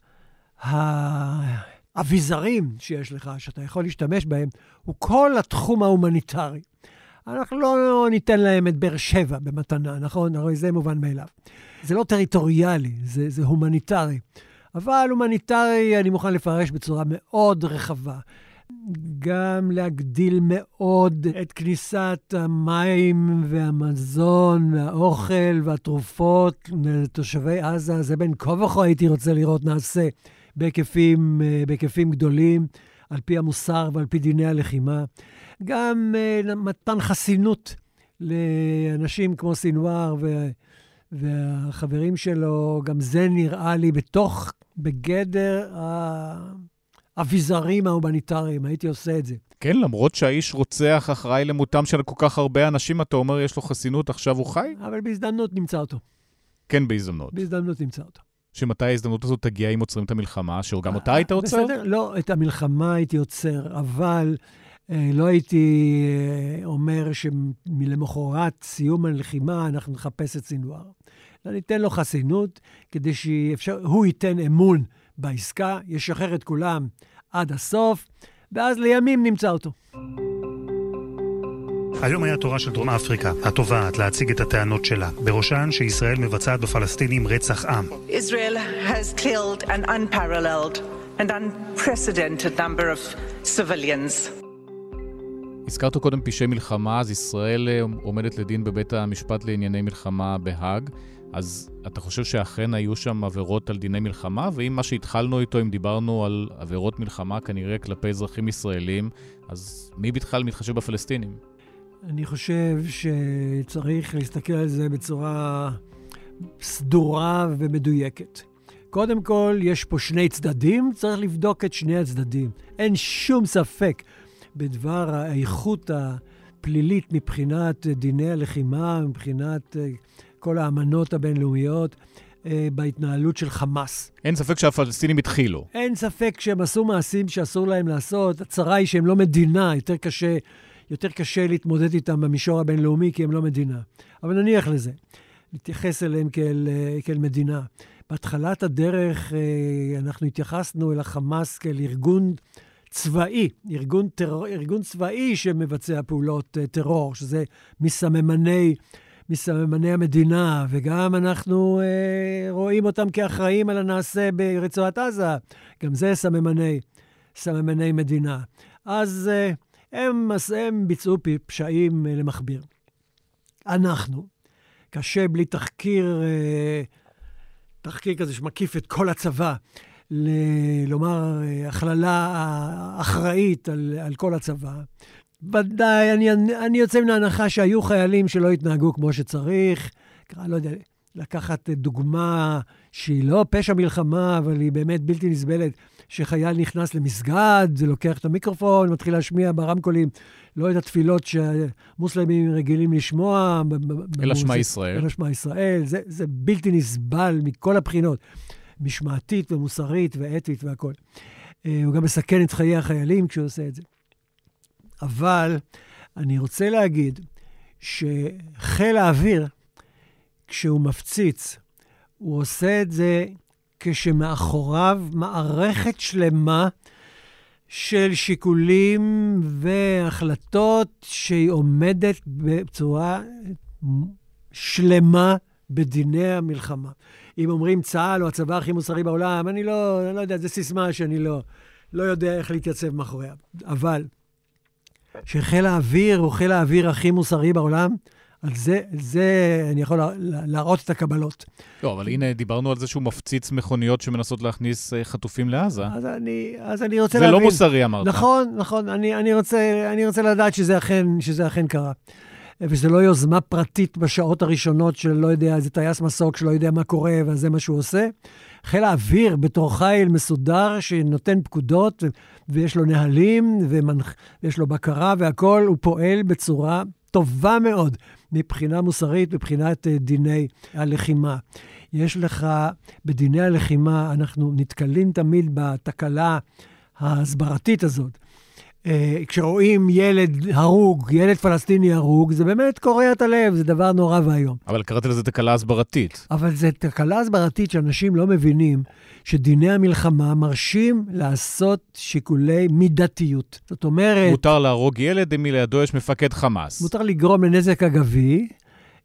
האביזרים שיש לך, שאתה יכול להשתמש בהם, הוא כל התחום ההומניטרי. אנחנו לא ניתן להם את בר שבע במתנה, נכון? הרי זה מובן מאליו. זה לא טריטוריאלי, זה, זה הומניטרי. אבל הומניטרי אני מוכן לפרש בצורה מאוד רחבה. גם להגדיל מאוד את כניסת המים והמזון והאוכל והתרופות לתושבי עזה. זה בין כה וכה הייתי רוצה לראות נעשה בהיקפים, בהיקפים גדולים. על פי המוסר ועל פי דיני הלחימה, גם uh, מתן חסינות לאנשים כמו סינואר ו- והחברים שלו, גם זה נראה לי בתוך, בגדר האביזרים ההומניטריים, הייתי עושה את זה. כן, למרות שהאיש רוצח אחראי למותם של כל כך הרבה אנשים, אתה אומר יש לו חסינות, עכשיו הוא חי? אבל בהזדמנות נמצא אותו. כן, בהזדמנות. בהזדמנות נמצא אותו. שמתי ההזדמנות הזאת תגיע אם עוצרים את המלחמה, שגם אותה היית עוצר? בסדר, לא, את המלחמה הייתי עוצר, אבל אה, לא הייתי אה, אומר שמלמחרת סיום הלחימה אנחנו נחפש את סינואר. לא ניתן לו חסינות, כדי שהוא ייתן אמון בעסקה, ישחרר את כולם עד הסוף, ואז לימים נמצא אותו. היום היה תורה של דרום אפריקה, התובעת להציג את הטענות שלה, בראשן שישראל מבצעת בפלסטינים רצח עם. Israel has killed an unparalleled and unprecedented number of civilians. הזכרת קודם פשעי מלחמה, אז ישראל עומדת לדין בבית המשפט לענייני מלחמה בהאג, אז אתה חושב שאכן היו שם עבירות על דיני מלחמה? ואם מה שהתחלנו איתו, אם דיברנו על עבירות מלחמה כנראה כלפי אזרחים ישראלים, אז מי בכלל מתחשב בפלסטינים? אני חושב שצריך להסתכל על זה בצורה סדורה ומדויקת. קודם כל, יש פה שני צדדים, צריך לבדוק את שני הצדדים. אין שום ספק בדבר האיכות הפלילית מבחינת דיני הלחימה, מבחינת כל האמנות הבינלאומיות, בהתנהלות של חמאס. אין ספק שהפלסטינים התחילו. אין ספק שהם עשו מעשים שאסור להם לעשות. הצרה היא שהם לא מדינה, יותר קשה... יותר קשה להתמודד איתם במישור הבינלאומי, כי הם לא מדינה. אבל נניח לזה, להתייחס אליהם כאל, כאל מדינה. בהתחלת הדרך אנחנו התייחסנו אל החמאס כאל ארגון צבאי, ארגון, טרור, ארגון צבאי שמבצע פעולות טרור, שזה מסממני, מסממני המדינה, וגם אנחנו רואים אותם כאחראים על הנעשה ברצועת עזה. גם זה סממני, סממני מדינה. אז... הם, הם ביצעו פשעים למחביר. אנחנו, קשה בלי תחקיר, תחקיר כזה שמקיף את כל הצבא, ל- לומר, הכללה אחראית על, על כל הצבא. ודאי, אני, אני יוצא מן ההנחה שהיו חיילים שלא התנהגו כמו שצריך, לא יודע, לקחת דוגמה שהיא לא פשע מלחמה, אבל היא באמת בלתי נסבלת, שחייל נכנס למסגד, זה לוקח את המיקרופון, מתחיל להשמיע ברמקולים, לא את התפילות שהמוסלמים רגילים לשמוע. אלא שמע ישראל. אלא שמע ישראל. זה, זה בלתי נסבל מכל הבחינות, משמעתית ומוסרית ואתית והכל. הוא גם מסכן את חיי החיילים כשהוא עושה את זה. אבל אני רוצה להגיד שחיל האוויר, כשהוא מפציץ, הוא עושה את זה כשמאחוריו מערכת שלמה של שיקולים והחלטות שהיא עומדת בצורה שלמה בדיני המלחמה. אם אומרים צה"ל או הצבא הכי מוסרי בעולם, אני לא, אני לא יודע, זה סיסמה שאני לא, לא יודע איך להתייצב מאחוריה. אבל שחיל האוויר הוא חיל האוויר הכי מוסרי בעולם, על זה, זה אני יכול להראות את הקבלות. לא, אבל הנה, דיברנו על זה שהוא מפציץ מכוניות שמנסות להכניס חטופים לעזה. אז אני, אז אני רוצה להבין. זה לא מוסרי, אמרת. נכון, נכון. אני, אני רוצה, אני רוצה לדעת שזה אכן, שזה אכן קרה. ושזה לא יוזמה פרטית בשעות הראשונות של לא יודע, זה טייס מסוק שלא יודע מה קורה, וזה מה שהוא עושה. חיל האוויר בתור חיל מסודר שנותן פקודות, ויש לו נהלים, ויש לו בקרה, והכל הוא פועל בצורה טובה מאוד, מבחינה מוסרית, מבחינת דיני הלחימה. יש לך, בדיני הלחימה, אנחנו נתקלים תמיד בתקלה ההסברתית הזאת. כשרואים ילד הרוג, ילד פלסטיני הרוג, זה באמת קורע את הלב, זה דבר נורא ואיום. אבל קראת לזה תקלה הסברתית. אבל זה תקלה הסברתית שאנשים לא מבינים שדיני המלחמה מרשים לעשות שיקולי מידתיות. זאת אומרת... מותר להרוג ילד אם מלידו יש מפקד חמאס. מותר לגרום לנזק אגבי,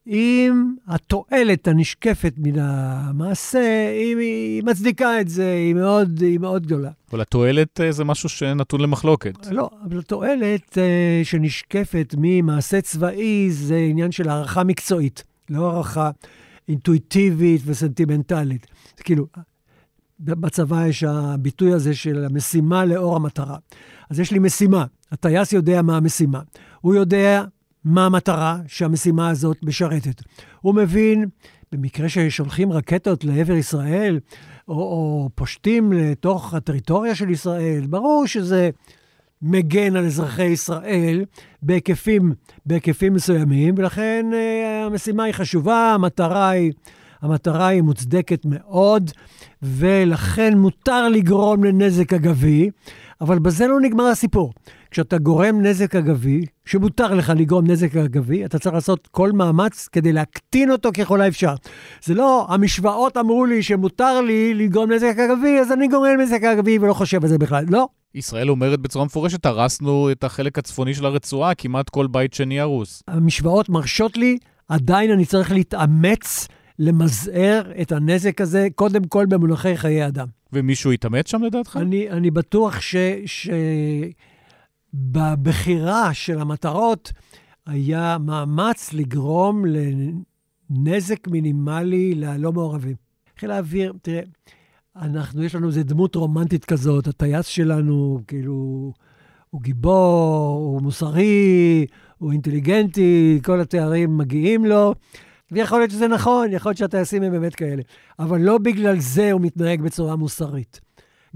אם התועלת הנשקפת מן המעשה, אם היא מצדיקה את זה, היא מאוד, היא מאוד גדולה. אבל התועלת זה משהו שנתון למחלוקת. לא, אבל התועלת שנשקפת ממעשה צבאי זה עניין של הערכה מקצועית, לא הערכה אינטואיטיבית וסנטימנטלית. זה כאילו, בצבא יש הביטוי הזה של המשימה לאור המטרה. אז יש לי משימה, הטייס יודע מה המשימה. הוא יודע... מה המטרה שהמשימה הזאת משרתת. הוא מבין, במקרה ששולחים רקטות לעבר ישראל, או, או פושטים לתוך הטריטוריה של ישראל, ברור שזה מגן על אזרחי ישראל בהיקפים, בהיקפים מסוימים, ולכן אה, המשימה היא חשובה, המטרה היא, המטרה היא מוצדקת מאוד, ולכן מותר לגרום לנזק אגבי, אבל בזה לא נגמר הסיפור. כשאתה גורם נזק אגבי, שמותר לך לגרום נזק אגבי, אתה צריך לעשות כל מאמץ כדי להקטין אותו ככל האפשר. זה לא, המשוואות אמרו לי שמותר לי לגרום נזק אגבי, אז אני גורם נזק אגבי ולא חושב על זה בכלל. לא. ישראל אומרת בצורה מפורשת, הרסנו את החלק הצפוני של הרצועה, כמעט כל בית שני הרוס. המשוואות מרשות לי, עדיין אני צריך להתאמץ למזער את הנזק הזה, קודם כל במונחי חיי אדם. ומישהו יתאמץ שם לדעתך? אני, אני בטוח ש... ש... בבחירה של המטרות היה מאמץ לגרום לנזק מינימלי ללא מעורבים. חיל האוויר, תראה, אנחנו, יש לנו איזו דמות רומנטית כזאת, הטייס שלנו, כאילו, הוא גיבור, הוא מוסרי, הוא אינטליגנטי, כל התארים מגיעים לו, ויכול להיות שזה נכון, יכול להיות שהטייסים הם באמת כאלה, אבל לא בגלל זה הוא מתנהג בצורה מוסרית.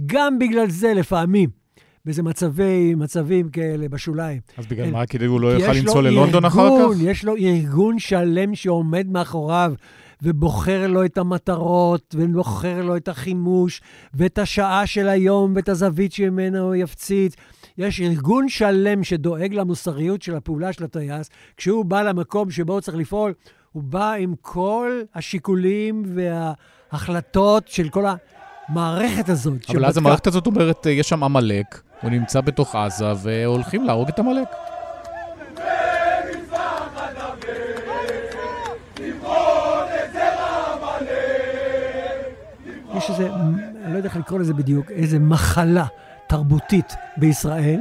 גם בגלל זה לפעמים, באיזה מצבים, מצבים כאלה בשוליים. אז בגלל מה? כדי הוא לא יוכל למצוא ללונדון אחר כך? יש לו ארגון שלם שעומד מאחוריו, ובוחר לו את המטרות, ובוחר לו את החימוש, ואת השעה של היום, ואת הזווית שממנה הוא יפציץ. יש ארגון שלם שדואג למוסריות של הפעולה של הטייס, כשהוא בא למקום שבו הוא צריך לפעול, הוא בא עם כל השיקולים וההחלטות של כל ה... מערכת הזאת. אבל אז המערכת הזאת אומרת, יש שם עמלק, הוא נמצא בתוך עזה, והולכים להרוג את עמלק. יש איזה, אני לא יודע איך לקרוא לזה בדיוק, איזה מחלה תרבותית בישראל,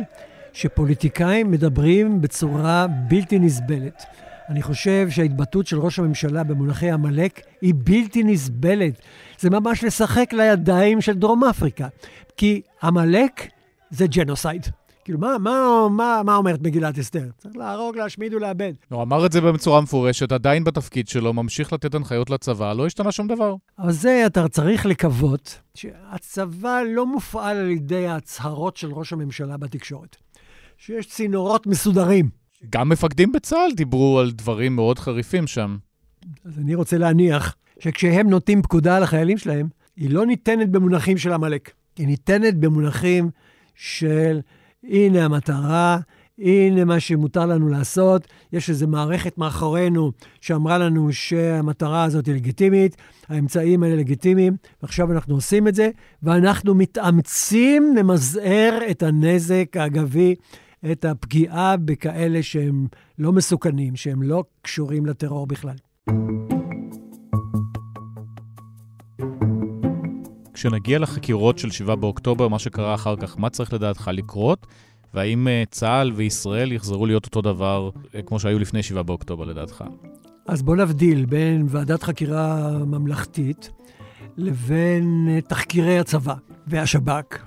שפוליטיקאים מדברים בצורה בלתי נסבלת. אני חושב שההתבטאות של ראש הממשלה במונחי המלאק היא בלתי נסבלת. זה ממש לשחק לידיים של דרום אפריקה. כי המלאק זה ג'נוסייד. כאילו, מה, מה, מה, מה אומרת מגילת אסתר? צריך להרוג, להשמיד ולאבד. הוא אמר את זה בצורה מפורשת, עדיין בתפקיד שלו, ממשיך לתת הנחיות לצבא, לא השתנה שום דבר. אבל זה אתה צריך לקוות שהצבא לא מופעל על ידי ההצהרות של ראש הממשלה בתקשורת. שיש צינורות מסודרים. גם מפקדים בצה"ל דיברו על דברים מאוד חריפים שם. אז אני רוצה להניח שכשהם נותנים פקודה על החיילים שלהם, היא לא ניתנת במונחים של המלאק. היא ניתנת במונחים של הנה המטרה, הנה מה שמותר לנו לעשות. יש איזו מערכת מאחורינו שאמרה לנו שהמטרה הזאת היא לגיטימית, האמצעים האלה לגיטימיים, ועכשיו אנחנו עושים את זה, ואנחנו מתאמצים למזער את הנזק האגבי, את הפגיעה בכאלה שהם לא מסוכנים, שהם לא קשורים לטרור בכלל. כשנגיע לחקירות של שבעה באוקטובר, מה שקרה אחר כך, מה צריך לדעתך לקרות? והאם צה"ל וישראל יחזרו להיות אותו דבר כמו שהיו לפני שבעה באוקטובר לדעתך? אז בוא נבדיל בין ועדת חקירה ממלכתית לבין תחקירי הצבא והשב"כ.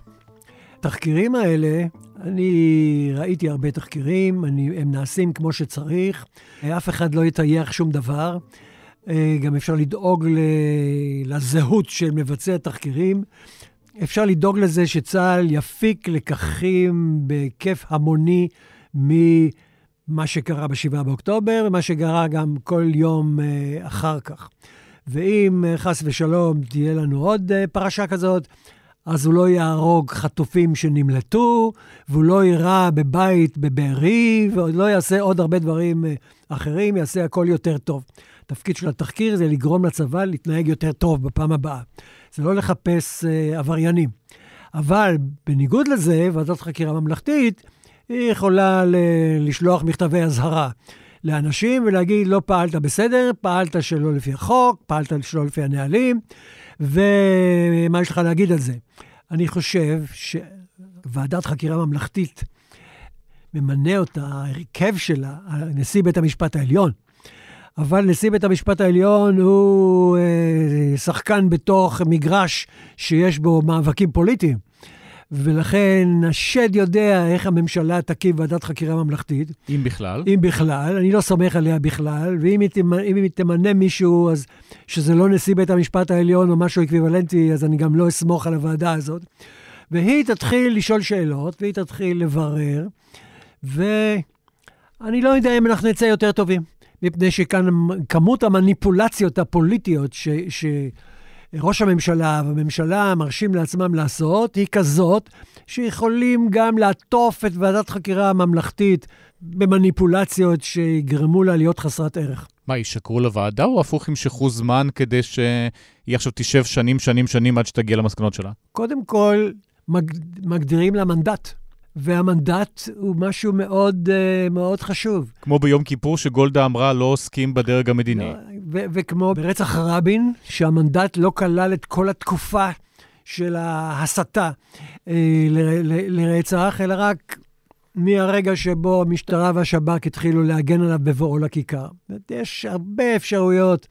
התחקירים האלה, אני ראיתי הרבה תחקירים, אני, הם נעשים כמו שצריך, אף אחד לא יטייח שום דבר, גם אפשר לדאוג לזהות של מבצע תחקירים, אפשר לדאוג לזה שצה"ל יפיק לקחים בהיקף המוני ממה שקרה בשבעה באוקטובר, ומה שקרה גם כל יום אחר כך. ואם חס ושלום תהיה לנו עוד פרשה כזאת, אז הוא לא יהרוג חטופים שנמלטו, והוא לא יירה בבית בבארי, ולא יעשה עוד הרבה דברים אחרים, יעשה הכל יותר טוב. התפקיד של התחקיר זה לגרום לצבא להתנהג יותר טוב בפעם הבאה. זה לא לחפש אה, עבריינים. אבל בניגוד לזה, ועדת חקירה ממלכתית, היא יכולה ל- לשלוח מכתבי הזהרה לאנשים, ולהגיד, לא פעלת בסדר, פעלת שלא לפי החוק, פעלת שלא לפי הנהלים, ומה יש לך להגיד על זה? אני חושב שוועדת חקירה ממלכתית, ממנה אותה, הרכב שלה, נשיא בית המשפט העליון, אבל נשיא בית המשפט העליון הוא אה, שחקן בתוך מגרש שיש בו מאבקים פוליטיים, ולכן השד יודע איך הממשלה תקים ועדת חקירה ממלכתית. אם בכלל. אם בכלל, אני לא סומך עליה בכלל, ואם היא, תמנ... היא תמנה מישהו, אז שזה לא נשיא בית המשפט העליון או משהו אקוויוולנטי, אז אני גם לא אסמוך על הוועדה הזאת. והיא תתחיל לשאול שאלות, והיא תתחיל לברר, ואני לא יודע אם אנחנו נצא יותר טובים. מפני שכאן כמות המניפולציות הפוליטיות ש, שראש הממשלה והממשלה מרשים לעצמם לעשות, היא כזאת שיכולים גם לעטוף את ועדת חקירה הממלכתית במניפולציות שיגרמו לה להיות חסרת ערך. מה, ישקרו לוועדה או הפוך ימשכו זמן כדי שהיא עכשיו תישב שנים, שנים, שנים עד שתגיע למסקנות שלה? קודם כל, מגדירים לה מנדט. והמנדט הוא משהו מאוד, מאוד חשוב. כמו ביום כיפור שגולדה אמרה לא עוסקים בדרג המדיני. ו- וכמו ברצח רבין, שהמנדט לא כלל את כל התקופה של ההסתה אה, ל- ל- לרצח, אלא רק מהרגע שבו המשטרה והשב"כ התחילו להגן עליו בבואו לכיכר. יש הרבה אפשרויות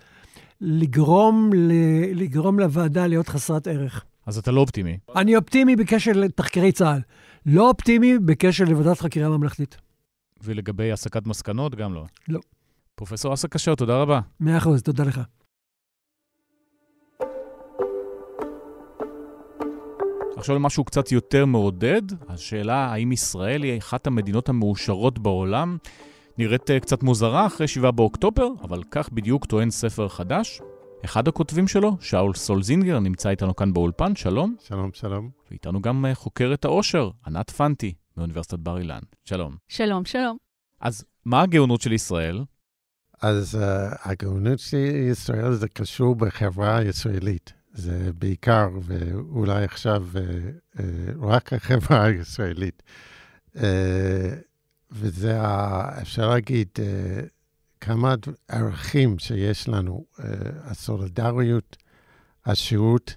לגרום, ל- לגרום לוועדה להיות חסרת ערך. אז אתה לא אופטימי. אני אופטימי בקשר לתחקירי צה"ל. לא אופטימי בקשר לוועדת חקירה ממלכתית. ולגבי הסקת מסקנות גם לא? לא. פרופסור אסא כשר, תודה רבה. מאה אחוז, תודה לך. עכשיו משהו קצת יותר מעודד. השאלה האם ישראל היא אחת המדינות המאושרות בעולם נראית קצת מוזרה אחרי שבעה באוקטובר, אבל כך בדיוק טוען ספר חדש. אחד הכותבים שלו, שאול סולזינגר, נמצא איתנו כאן באולפן, שלום. שלום, שלום. ואיתנו גם חוקרת האושר, ענת פנטי, מאוניברסיטת בר אילן. שלום. שלום, שלום. אז מה הגאונות של ישראל? אז uh, הגאונות של ישראל זה קשור בחברה הישראלית. זה בעיקר, ואולי עכשיו uh, uh, רק החברה הישראלית. Uh, וזה, אפשר להגיד... Uh, כמה ערכים שיש לנו, הסולידריות, השירות,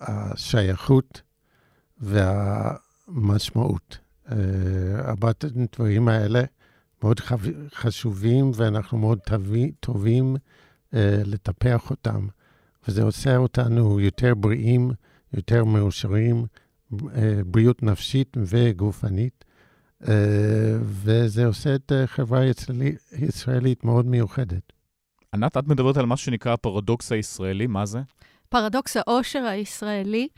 השייכות והמשמעות. הבת הדברים האלה מאוד חשובים ואנחנו מאוד טובים לטפח אותם, וזה עושה אותנו יותר בריאים, יותר מאושרים, בריאות נפשית וגופנית. Uh, וזה עושה את חברה ישראלית, ישראלית מאוד מיוחדת. ענת, את מדברת על מה שנקרא הפרדוקס הישראלי, מה זה? פרדוקס האושר הישראלי,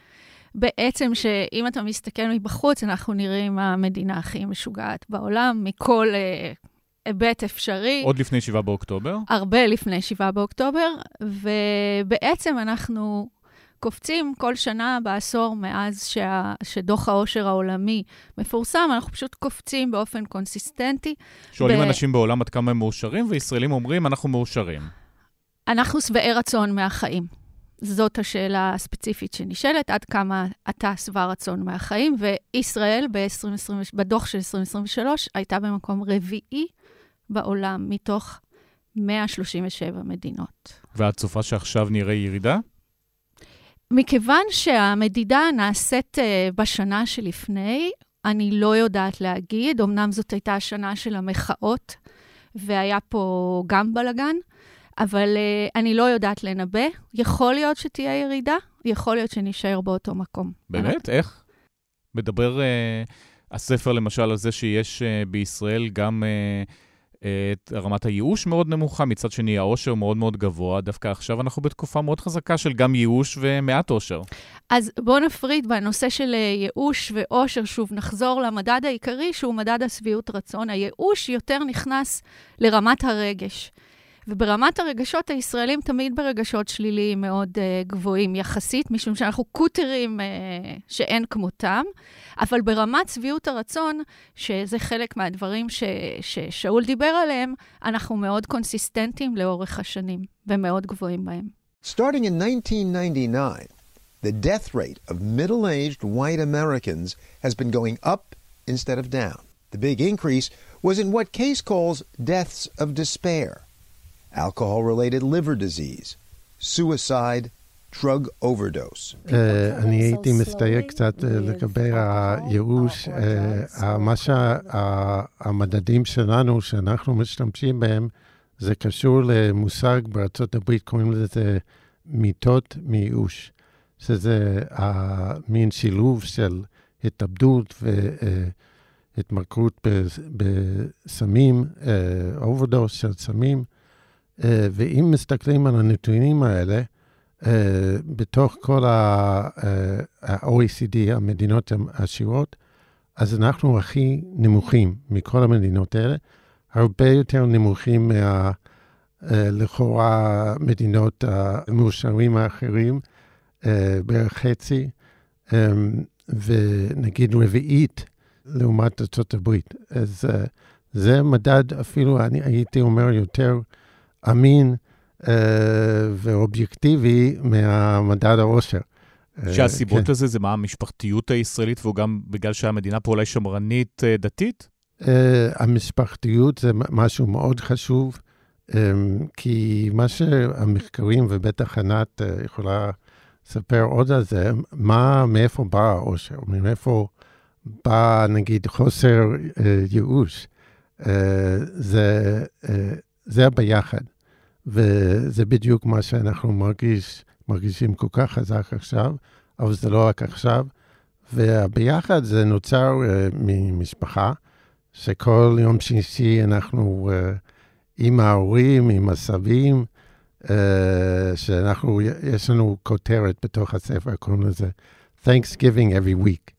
בעצם שאם אתה מסתכל מבחוץ, אנחנו נראים המדינה הכי משוגעת בעולם, מכל uh, היבט אפשרי. עוד לפני שבעה באוקטובר? הרבה לפני שבעה באוקטובר, ובעצם אנחנו... קופצים כל שנה בעשור מאז שה... שדוח האושר העולמי מפורסם, אנחנו פשוט קופצים באופן קונסיסטנטי. שואלים ב... אנשים בעולם עד כמה הם מאושרים, וישראלים אומרים אנחנו מאושרים. אנחנו שבעי רצון מהחיים. זאת השאלה הספציפית שנשאלת, עד כמה אתה שבע רצון מהחיים, וישראל ב-עשרים עשרים, בדוח של עשרים עשרים ושלוש הייתה במקום רביעי בעולם, מתוך מאה שלושים ושבע מדינות. ואת צופה שעכשיו נראה ירידה? מכיוון שהמדידה נעשית בשנה שלפני, אני לא יודעת להגיד, אמנם זאת הייתה השנה של המחאות, והיה פה גם בלגן, אבל אני לא יודעת לנבא. יכול להיות שתהיה ירידה, יכול להיות שנשאר באותו מקום. באמת? איך? מדבר הספר למשל על זה שיש בישראל גם רמת הייאוש מאוד נמוכה, מצד שני העושר מאוד מאוד גבוה, דווקא עכשיו אנחנו בתקופה מאוד חזקה של גם ייאוש ומעט עושר. אז בואו נפריד בנושא של ייאוש ועושר, שוב נחזור למדד העיקרי שהוא מדד הסביעות רצון. הייאוש יותר נכנס לרמת הרגש. וברמת הרגשות, הישראלים תמיד ברגשות שליליים מאוד uh, גבוהים יחסית, משום שאנחנו קוטרים uh, שאין כמותם, אבל ברמת סביעות הרצון, שזה חלק מהדברים ש- ששאול דיבר עליהם, אנחנו מאוד קונסיסטנטים לאורך השנים, ומאוד גבוהים בהם. Starting in nineteen ninety-nine, the death rate of middle-aged white Americans has been going up instead of down. The big increase was in what Case calls deaths of despair. alcohol-related liver disease, suicide, drug overdose. אני הייתי מסתייג קצת לגבי הייאוש, מה שהמדדים שלנו, שאנחנו משתמשים בהם, זה קשור למושג בארצות הברית, קוראים לזה מיתות מייאוש, שזה מין שילוב של התאבדות והתמכרות בסמים, אוברדוס של סמים, Uh, ואם מסתכלים על הנתונים האלה, uh, בתוך כל ה-O E C D, uh, המדינות העשירות, אז אנחנו הכי נמוכים מכל המדינות האלה, הרבה יותר נמוכים מה, uh, לכאורה מדינות המאושרים האחרים, uh, בערך חצי, um, ונגיד רביעית לעומת ארצות הברית. אז uh, זה מדד אפילו, אני הייתי אומר יותר, אמין ואובייקטיבי מהמדד העושר. שהסיבות לזה זה מה המשפחתיות הישראלית, והוא גם בגלל שהמדינה פה אולי שמרנית דתית? המשפחתיות זה משהו מאוד חשוב, כי מה שהמחקרים ובטח ענת יכולה לספר עוד על זה, מאיפה בא העושר, מאיפה בא נגיד חוסר ייאוש. זה... זה ביחד, וזה בדיוק מה שאנחנו מרגיש, מרגישים כל כך חזק עכשיו, אבל זה לא רק עכשיו, והביחד זה נוצר uh, ממשפחה, שכל יום שישי אנחנו uh, עם ההורים, עם הסבים, uh, שאנחנו, יש לנו כותרת בתוך הספר, קוראים לזה, Thanksgiving every week.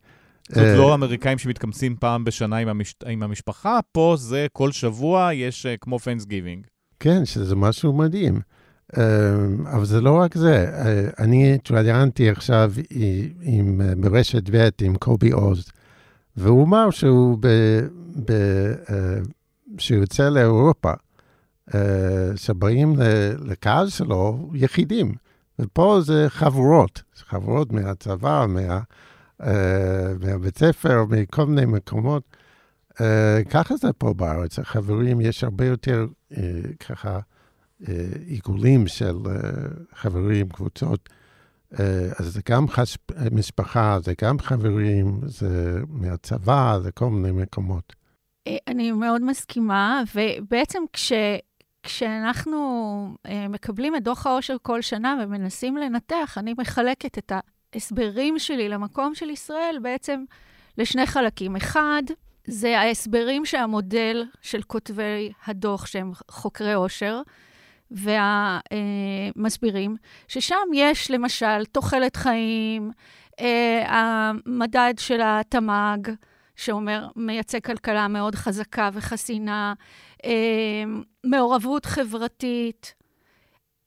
זאת לא אמריקאים שמתכנסים פעם בשנה עם, המש... עם המשפחה, פה זה כל שבוע יש uh, כמו Thanksgiving. כן, שזה משהו מדהים. Uh, אבל זה לא רק זה. Uh, אני התראיינתי עכשיו עם, uh, ברשת ב' עם קובי עוז, והוא אמר שהוא, ב... ב... Uh, שהוא יוצא לאירופה, uh, שבאים לקהל שלו יחידים, ופה זה חברות, חברות מהצבא, מה... Uh, מהבית ספר, מכל מיני מקומות. Uh, ככה זה פה בארץ. החברים, יש הרבה יותר uh, ככה uh, עיגולים של uh, חברים, קבוצות. Uh, אז זה גם חש... משפחה, זה גם חברים, זה מהצבא, זה כל מיני מקומות. אני מאוד מסכימה, ובעצם כש... כשאנחנו מקבלים את דוח העושר כל שנה ומנסים לנתח, אני מחלקת את ה... הסברים שלי למקום של ישראל בעצם לשני חלקים. אחד, זה ההסברים שהמודל של כותבי הדוח שהם חוקרי עושר, והמסבירים, ששם יש למשל תוחלת חיים, המדד של התמ"ג, שאומר מייצג כלכלה מאוד חזקה וחסינה, מעורבות חברתית.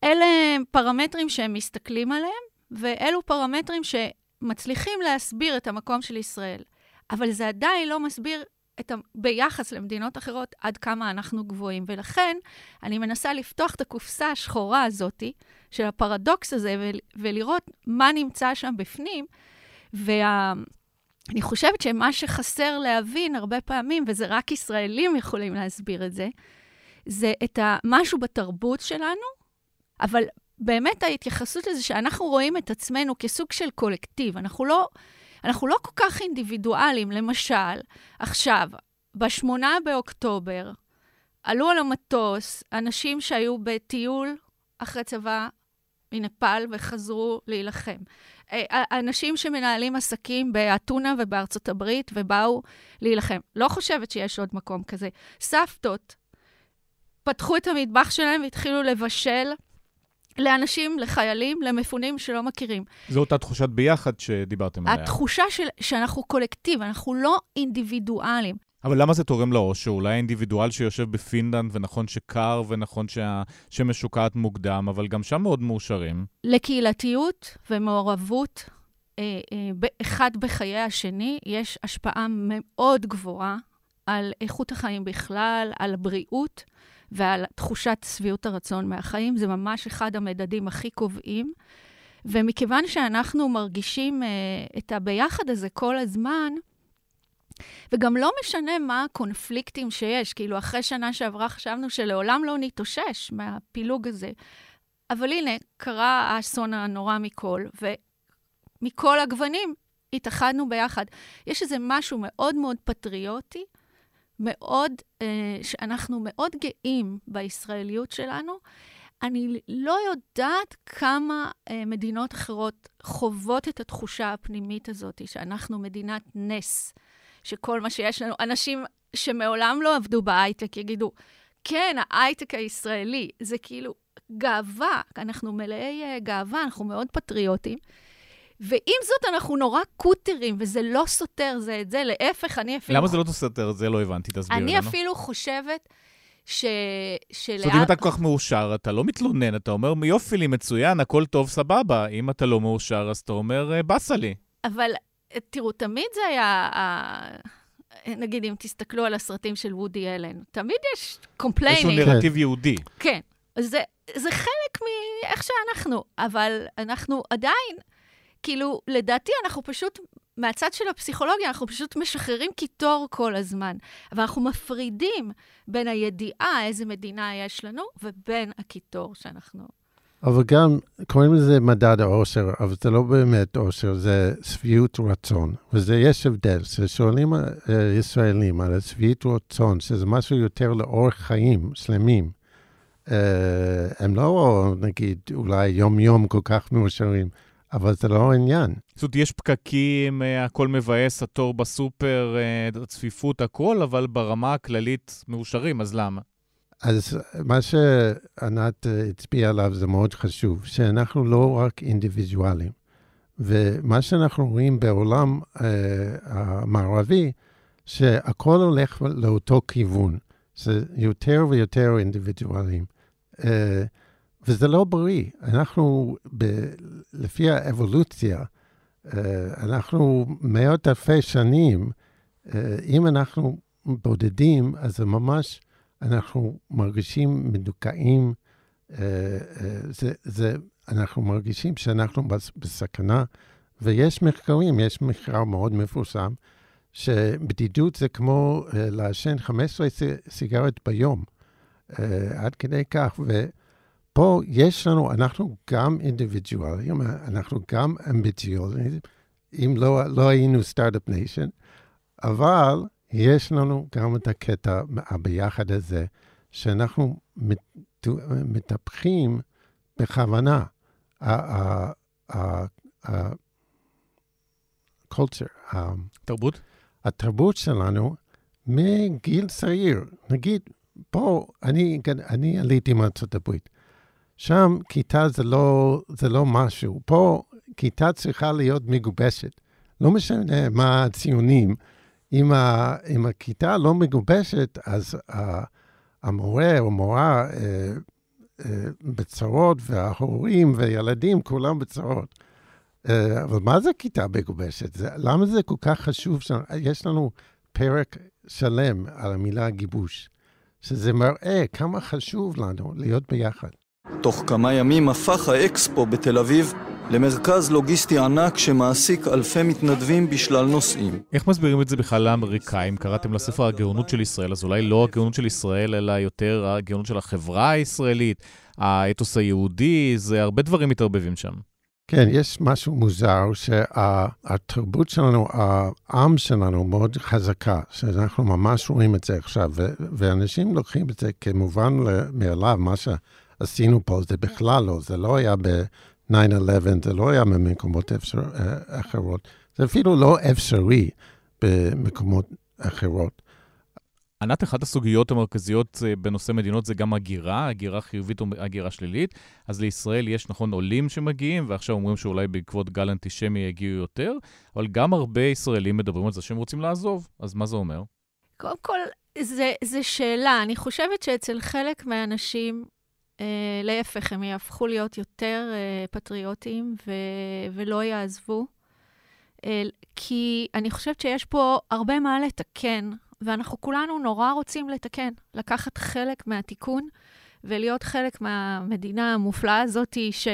אלה פרמטרים שהם מסתכלים עליהם, ואלו פרמטרים שמצליחים להסביר את המקום של ישראל, אבל זה עדיין לא מסביר את ה... ביחס למדינות אחרות עד כמה אנחנו גבוהים, ולכן אני מנסה לפתוח את הקופסה השחורה הזאת של הפרדוקס הזה ו... ולראות מה נמצא שם בפנים, ואני חושבת שמה שחסר להבין הרבה פעמים, וזה רק ישראלים יכולים להסביר את זה, זה את המשהו בתרבות שלנו, אבל באמת ההתייחסות לזה שאנחנו רואים את עצמנו כסוג של קולקטיב, אנחנו לא, אנחנו לא כל כך אינדיבידואלים, למשל, עכשיו, בשמונה באוקטובר, עלו על המטוס אנשים שהיו בטיול אחרי צבא מנפל וחזרו להילחם. אנשים שמנהלים עסקים באתונה ובארצות הברית ובאו להילחם. לא חושבת שיש עוד מקום כזה. סבתות פתחו את המטבח שלהם והתחילו לבשל לאנשים, לחיילים, למפונים שלא מכירים. זו אותה תחושת ביחד שדיברתם עליה. התחושה של, שאנחנו קולקטיב, אנחנו לא אינדיבידואלים. אבל למה זה תורם לאוש? שאולי האינדיבידואל שיושב בפינלנד, ונכון שקר, ונכון שהשמש שוקעת מוקדם, אבל גם שם מאוד מאושרים. לקהילתיות ומעורבות, אחד בחיי השני, יש השפעה מאוד גבוהה על איכות החיים בכלל, על בריאות, ועל תחושת סביעות הרצון מהחיים. זה ממש אחד המדדים הכי קובעים. ומכיוון שאנחנו מרגישים את הביחד הזה כל הזמן, וגם לא משנה מה הקונפליקטים שיש, כאילו אחרי שנה שעברה חשבנו שלעולם לא נתאושש מהפילוג הזה, אבל הנה, קרה האסון הנורא מכל, ומכל הגוונים התאחדנו ביחד. יש איזה משהו מאוד מאוד פטריוטי, מאוד, אה, שאנחנו מאוד גאים בישראליות שלנו. אני לא יודעת כמה אה, מדינות אחרות חוות את התחושה הפנימית הזאת, שאנחנו מדינת נס, שכל מה שיש לנו, אנשים שמעולם לא עבדו בהייטק, יגידו, כן, ההייטק הישראלי, זה כאילו גאווה, אנחנו מלאי גאווה, אנחנו מאוד פטריוטים, ועם זאת אנחנו נורא קוטרים, וזה לא סותר זה את זה, להפך, אני אפילו... למה זה לא סותר? זה לא הבנתי, תסביר לנו. אני אפילו חושבת... ש... שלאט... זאת אומרת, אם אתה כל כך מאושר, אתה לא מתלונן, אתה אומר, יופי לי, מצוין, הכל טוב, סבבה, אם אתה לא מאושר, אז אתה אומר, בסה לי. אבל... תראו, תמיד זה היה, נגיד, אם תסתכלו על הסרטים של וודי אלן, תמיד יש קומפליינינג. יש לו נרטיב יהודי. כן. זה, זה חלק מאיך שאנחנו, אבל אנחנו עדיין, כאילו, לדעתי, אנחנו פשוט, מהצד של הפסיכולוגיה, אנחנו פשוט משחררים קיטור כל הזמן, אבל אנחנו מפרידים בין הידיעה, איזה מדינה יש לנו, ובין הקיטור שאנחנו... אבל גם, קוראים לזה מדד האושר, אבל זה לא באמת אושר, זה שביעות רצון. וזה יש הבדל, ששואלים ישראלים על שביעות רצון, שזה משהו יותר לאור חיים שלמים. הם לא, נגיד, אולי יום-יום כל כך מאושרים, אבל זה לא העניין. זאת אומרת, יש פקקים, הכל מבאס, התור בסופר, הצפיפות, הכל, אבל ברמה הכללית מאושרים, אז למה? אז מה שענת הצביע עליו זה מאוד חשוב, שאנחנו לא רק אינדיבידואלים. ומה שאנחנו רואים בעולם אה, המערבי, שהכל הולך לאותו כיוון, שיותר ויותר אינדיבידואלים. אה, וזה לא בריא. אנחנו, ב- לפי האבולוציה, אה, אנחנו מאות אלפי שנים, אה, אם אנחנו בודדים, אז זה ממש... אנחנו מרגישים מדוכאים, זה, זה, אנחנו מרגישים שאנחנו בסכנה, ויש מחקרים, יש מחקר מאוד מפורסם, שבדידות זה כמו לעשן חמש עשרה סיגריות ביום, עד כדי כך, ופה יש לנו, אנחנו גם אינדיבידואלים, אנחנו גם אמביציוזים, אם לא, לא היינו סטארט-אפ ניישן, אבל... יש לנו גם את הקטע הביחד הזה, שאנחנו מטפחים בכוונה. ה-culture, התרבות? התרבות שלנו מגיל צעיר. נגיד, פה, אני עליתי מארצות הברית. שם כיתה זה לא משהו. פה כיתה צריכה להיות מגובשת. לא משנה מה הציונים, אם, ה, אם הכיתה לא מגובשת, אז ה, המורה או מורה אה, אה, בצרות, וההורים וילדים כולם בצרות. אה, אבל מה זה כיתה מגובשת? זה, למה זה כל כך חשוב? ש... יש לנו פרק שלם על המילה גיבוש, שזה מראה כמה חשוב לנו להיות ביחד. תוך כמה ימים הפך האקספו בתל אביב למרכז לוגיסטי ענק שמעסיק אלפי מתנדבים בשלל נושאים. איך מסבירים את זה בכלל לאמריקאים? קראתם לספר הגאונות של ישראל, אז אולי לא הגאונות של ישראל, אלא יותר הגאונות של החברה הישראלית, האתוס היהודי, זה הרבה דברים מתערבבים שם. כן, יש משהו מוזר שהתרבות שלנו, העם שלנו מאוד חזקה, שאנחנו ממש רואים את זה עכשיו, ואנשים לוקחים את זה כמובן מאליו, מה שעשינו פה זה בכלל לא, זה לא היה ב-תשע אחת עשרה, זה לא היה ממקומות אחרות, זה אפילו לא אפשרי במקומות אחרות. ענת, אחת הסוגיות המרכזיות בנושא מדינות זה גם הגירה, הגירה חיובית והגירה שלילית. אז לישראל יש נכון עולים שמגיעים, ועכשיו אומרים שאולי בעקבות גל אנטישמי יגיעו יותר, אבל גם הרבה ישראלים מדברים על זה שהם רוצים לעזוב. אז מה זה אומר? קודם כל, זה, זה שאלה. אני חושבת שאצל חלק מהאנשים, אה, להפך, הם יהפכו להיות יותר אה, פטריוטים ו, ולא יעזבו. אה, כי אני חושבת שיש פה הרבה מה לתקן. ואנחנו כולנו נורא רוצים לתקן, לקחת חלק מהתיקון, ולהיות חלק מהמדינה המופלאה הזאת, ש...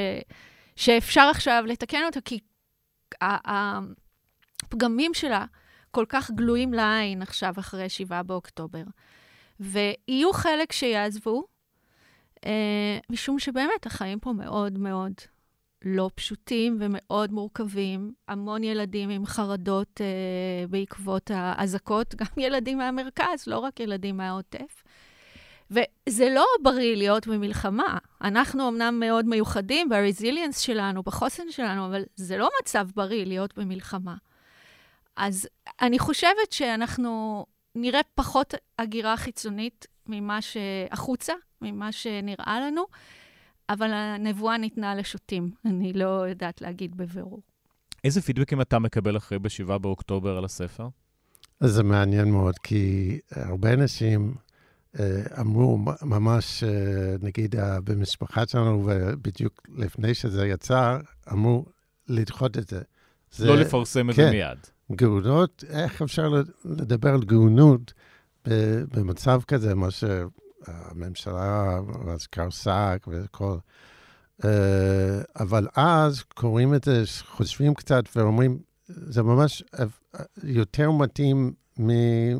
שאפשר עכשיו לתקן אותה, כי הפגמים שלה כל כך גלויים לעין עכשיו, אחרי שבעה באוקטובר. ויהיו חלק שיעזבו, משום שבאמת החיים פה מאוד מאוד לא פשוטים ומאוד מורכבים, המון ילדים עם חרדות אה, בעקבות האזעקות, גם ילדים מהמרכז, לא רק ילדים מהעוטף. וזה לא בריא להיות במלחמה. אנחנו אמנם מאוד מיוחדים ברזיליאנס שלנו, בחוסן שלנו, אבל זה לא מצב בריא להיות במלחמה. אז אני חושבת שאנחנו נראה פחות הגירה חיצונית ממה שהחוצה, ממה שנראה לנו, אבל הנבואה ניתנה לשוטים. אני לא יודעת להגיד בבירור. איזה פידבקים אתה מקבל אחרי בשבעה באוקטובר על הספר? זה מעניין מאוד, כי הרבה אנשים אמרו ממש, נגיד, במשפחה שלנו, ובדיוק לפני שזה יצא, אמרו לדחות את זה. לא לפרסם את זה מיד. גאונות, איך אפשר לדבר על גאונות במצב כזה, מה ש... הממשלה, אז קרסק וכל. אבל אז קוראים את זה, חושבים קצת ואומרים, זה ממש יותר מתאים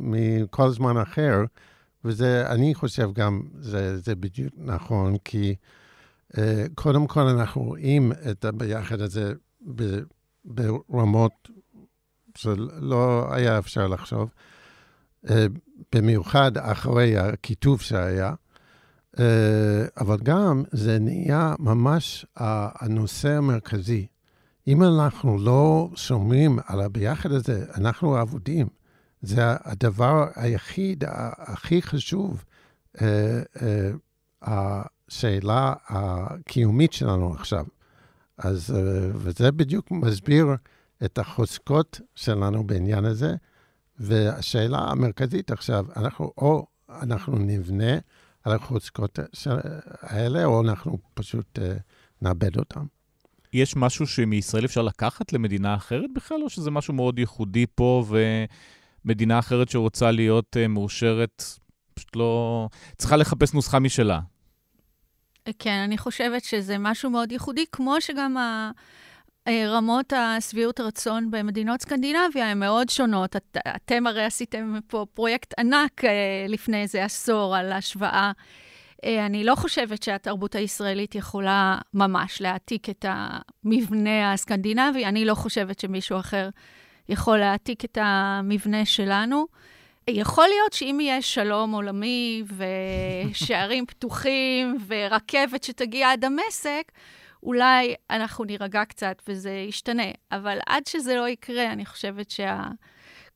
מכל זמן אחר, וזה, אני חושב גם, זה, זה בדיוק נכון, כי קודם כל אנחנו רואים את הביחד הזה ברמות שלא היה אפשר לחשוב. במיוחד אחרי הכיתוב שהיה, אבל גם זה נהיה ממש הנושא המרכזי. אם אנחנו לא שומרים על הביחד הזה, אנחנו עבודים. זה הדבר היחיד, הכי חשוב, השאלה הקיומית שלנו עכשיו. אז, וזה בדיוק מסביר את החוזקות שלנו בעניין הזה, והשאלה המרכזית עכשיו, אנחנו או אנחנו נבנה על החוזקות האלה, או אנחנו פשוט אה, נאבד אותם. יש משהו שמישראל אפשר לקחת למדינה אחרת בכלל, או שזה משהו מאוד ייחודי פה, ומדינה אחרת שרוצה להיות אה, מאושרת, פשוט לא... צריכה לחפש נוסחה משלה. כן, אני חושבת שזה משהו מאוד ייחודי, כמו שגם ה... רמות הסביעות הרצון במדינות סקנדינביה הן מאוד שונות. את, אתם הרי עשיתם פה פרויקט ענק לפני איזה עשור על השוואה. אני לא חושבת שהתרבות הישראלית יכולה ממש להעתיק את המבנה הסקנדינבי. אני לא חושבת שמישהו אחר יכול להעתיק את המבנה שלנו. יכול להיות שאם יהיה שלום עולמי ושערים פתוחים ורכבת שתגיע עד דמשק, אולי אנחנו נירגע קצת וזה ישתנה, אבל עד שזה לא יקרה, אני חושבת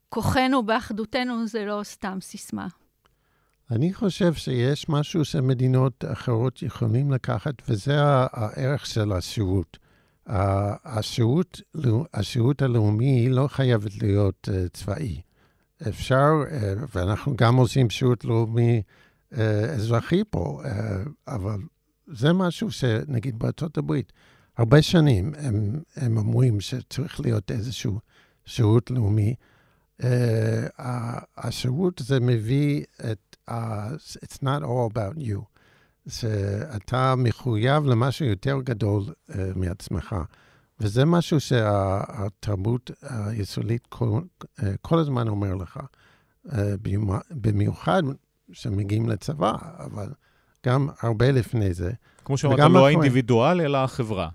שכוחנו באחדותנו זה לא סתם סיסמה. אני חושב שיש משהו שמדינות אחרות יכולים לקחת, וזה הערך של השירות. השירות, השירות הלאומי לא חייבת להיות צבאי. אפשר, ואנחנו גם עושים שירות לאומי אזרחי פה, אבל... זה משהו שנגיד בארצות הברית, הרבה שנים הם, הם אומרים שצריך להיות איזשהו שירות לאומי. Uh, השירות זה מביא את, uh, it's not all about you, שאתה מחויב למשהו יותר גדול uh, מעצמך. וזה משהו שהתרבות הישראלית כל, כל הזמן אומר לך, במיוחד שמגיעים לצבא, אבל גם הרבה לפני זה. כמו שאתה לא אחרי, האינדיבידואל, אלא החברה.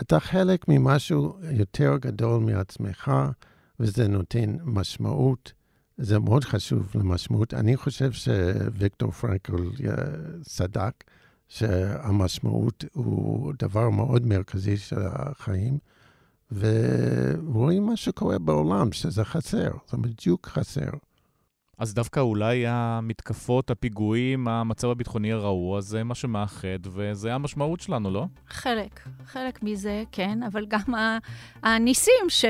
אתה חלק ממשהו יותר גדול מעצמך, וזה נותן משמעות. זה מאוד חשוב למשמעות. אני חושב שוויקטור פרנקל צדק, שהמשמעות הוא דבר מאוד מרכזי של החיים, ורואים מה שקורה בעולם, שזה חסר, זה בדיוק חסר. אז דווקא אולי המתקפות, הפיגועים, המצב הביטחוני הרעוע, זה מה שמאחד, וזה המשמעות שלנו, לא? חלק, חלק מזה, כן, אבל גם הניסים ש...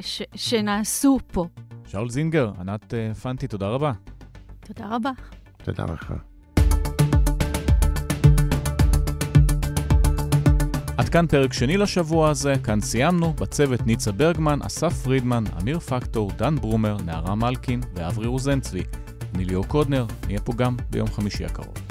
ש... שנעשו פה. שאול זינגר, ענת פנטי, תודה רבה. תודה רבה. תודה לך. עד כאן פרק שני לשבוע הזה, כאן סיימנו, בצוות ניצה ברגמן, אסף פרידמן, אמיר פקטור, דן ברומר, נערה מלקין ואברי רוזנצבי. אני ליאור קודנר, נהיה פה גם ביום חמישי הקרוב.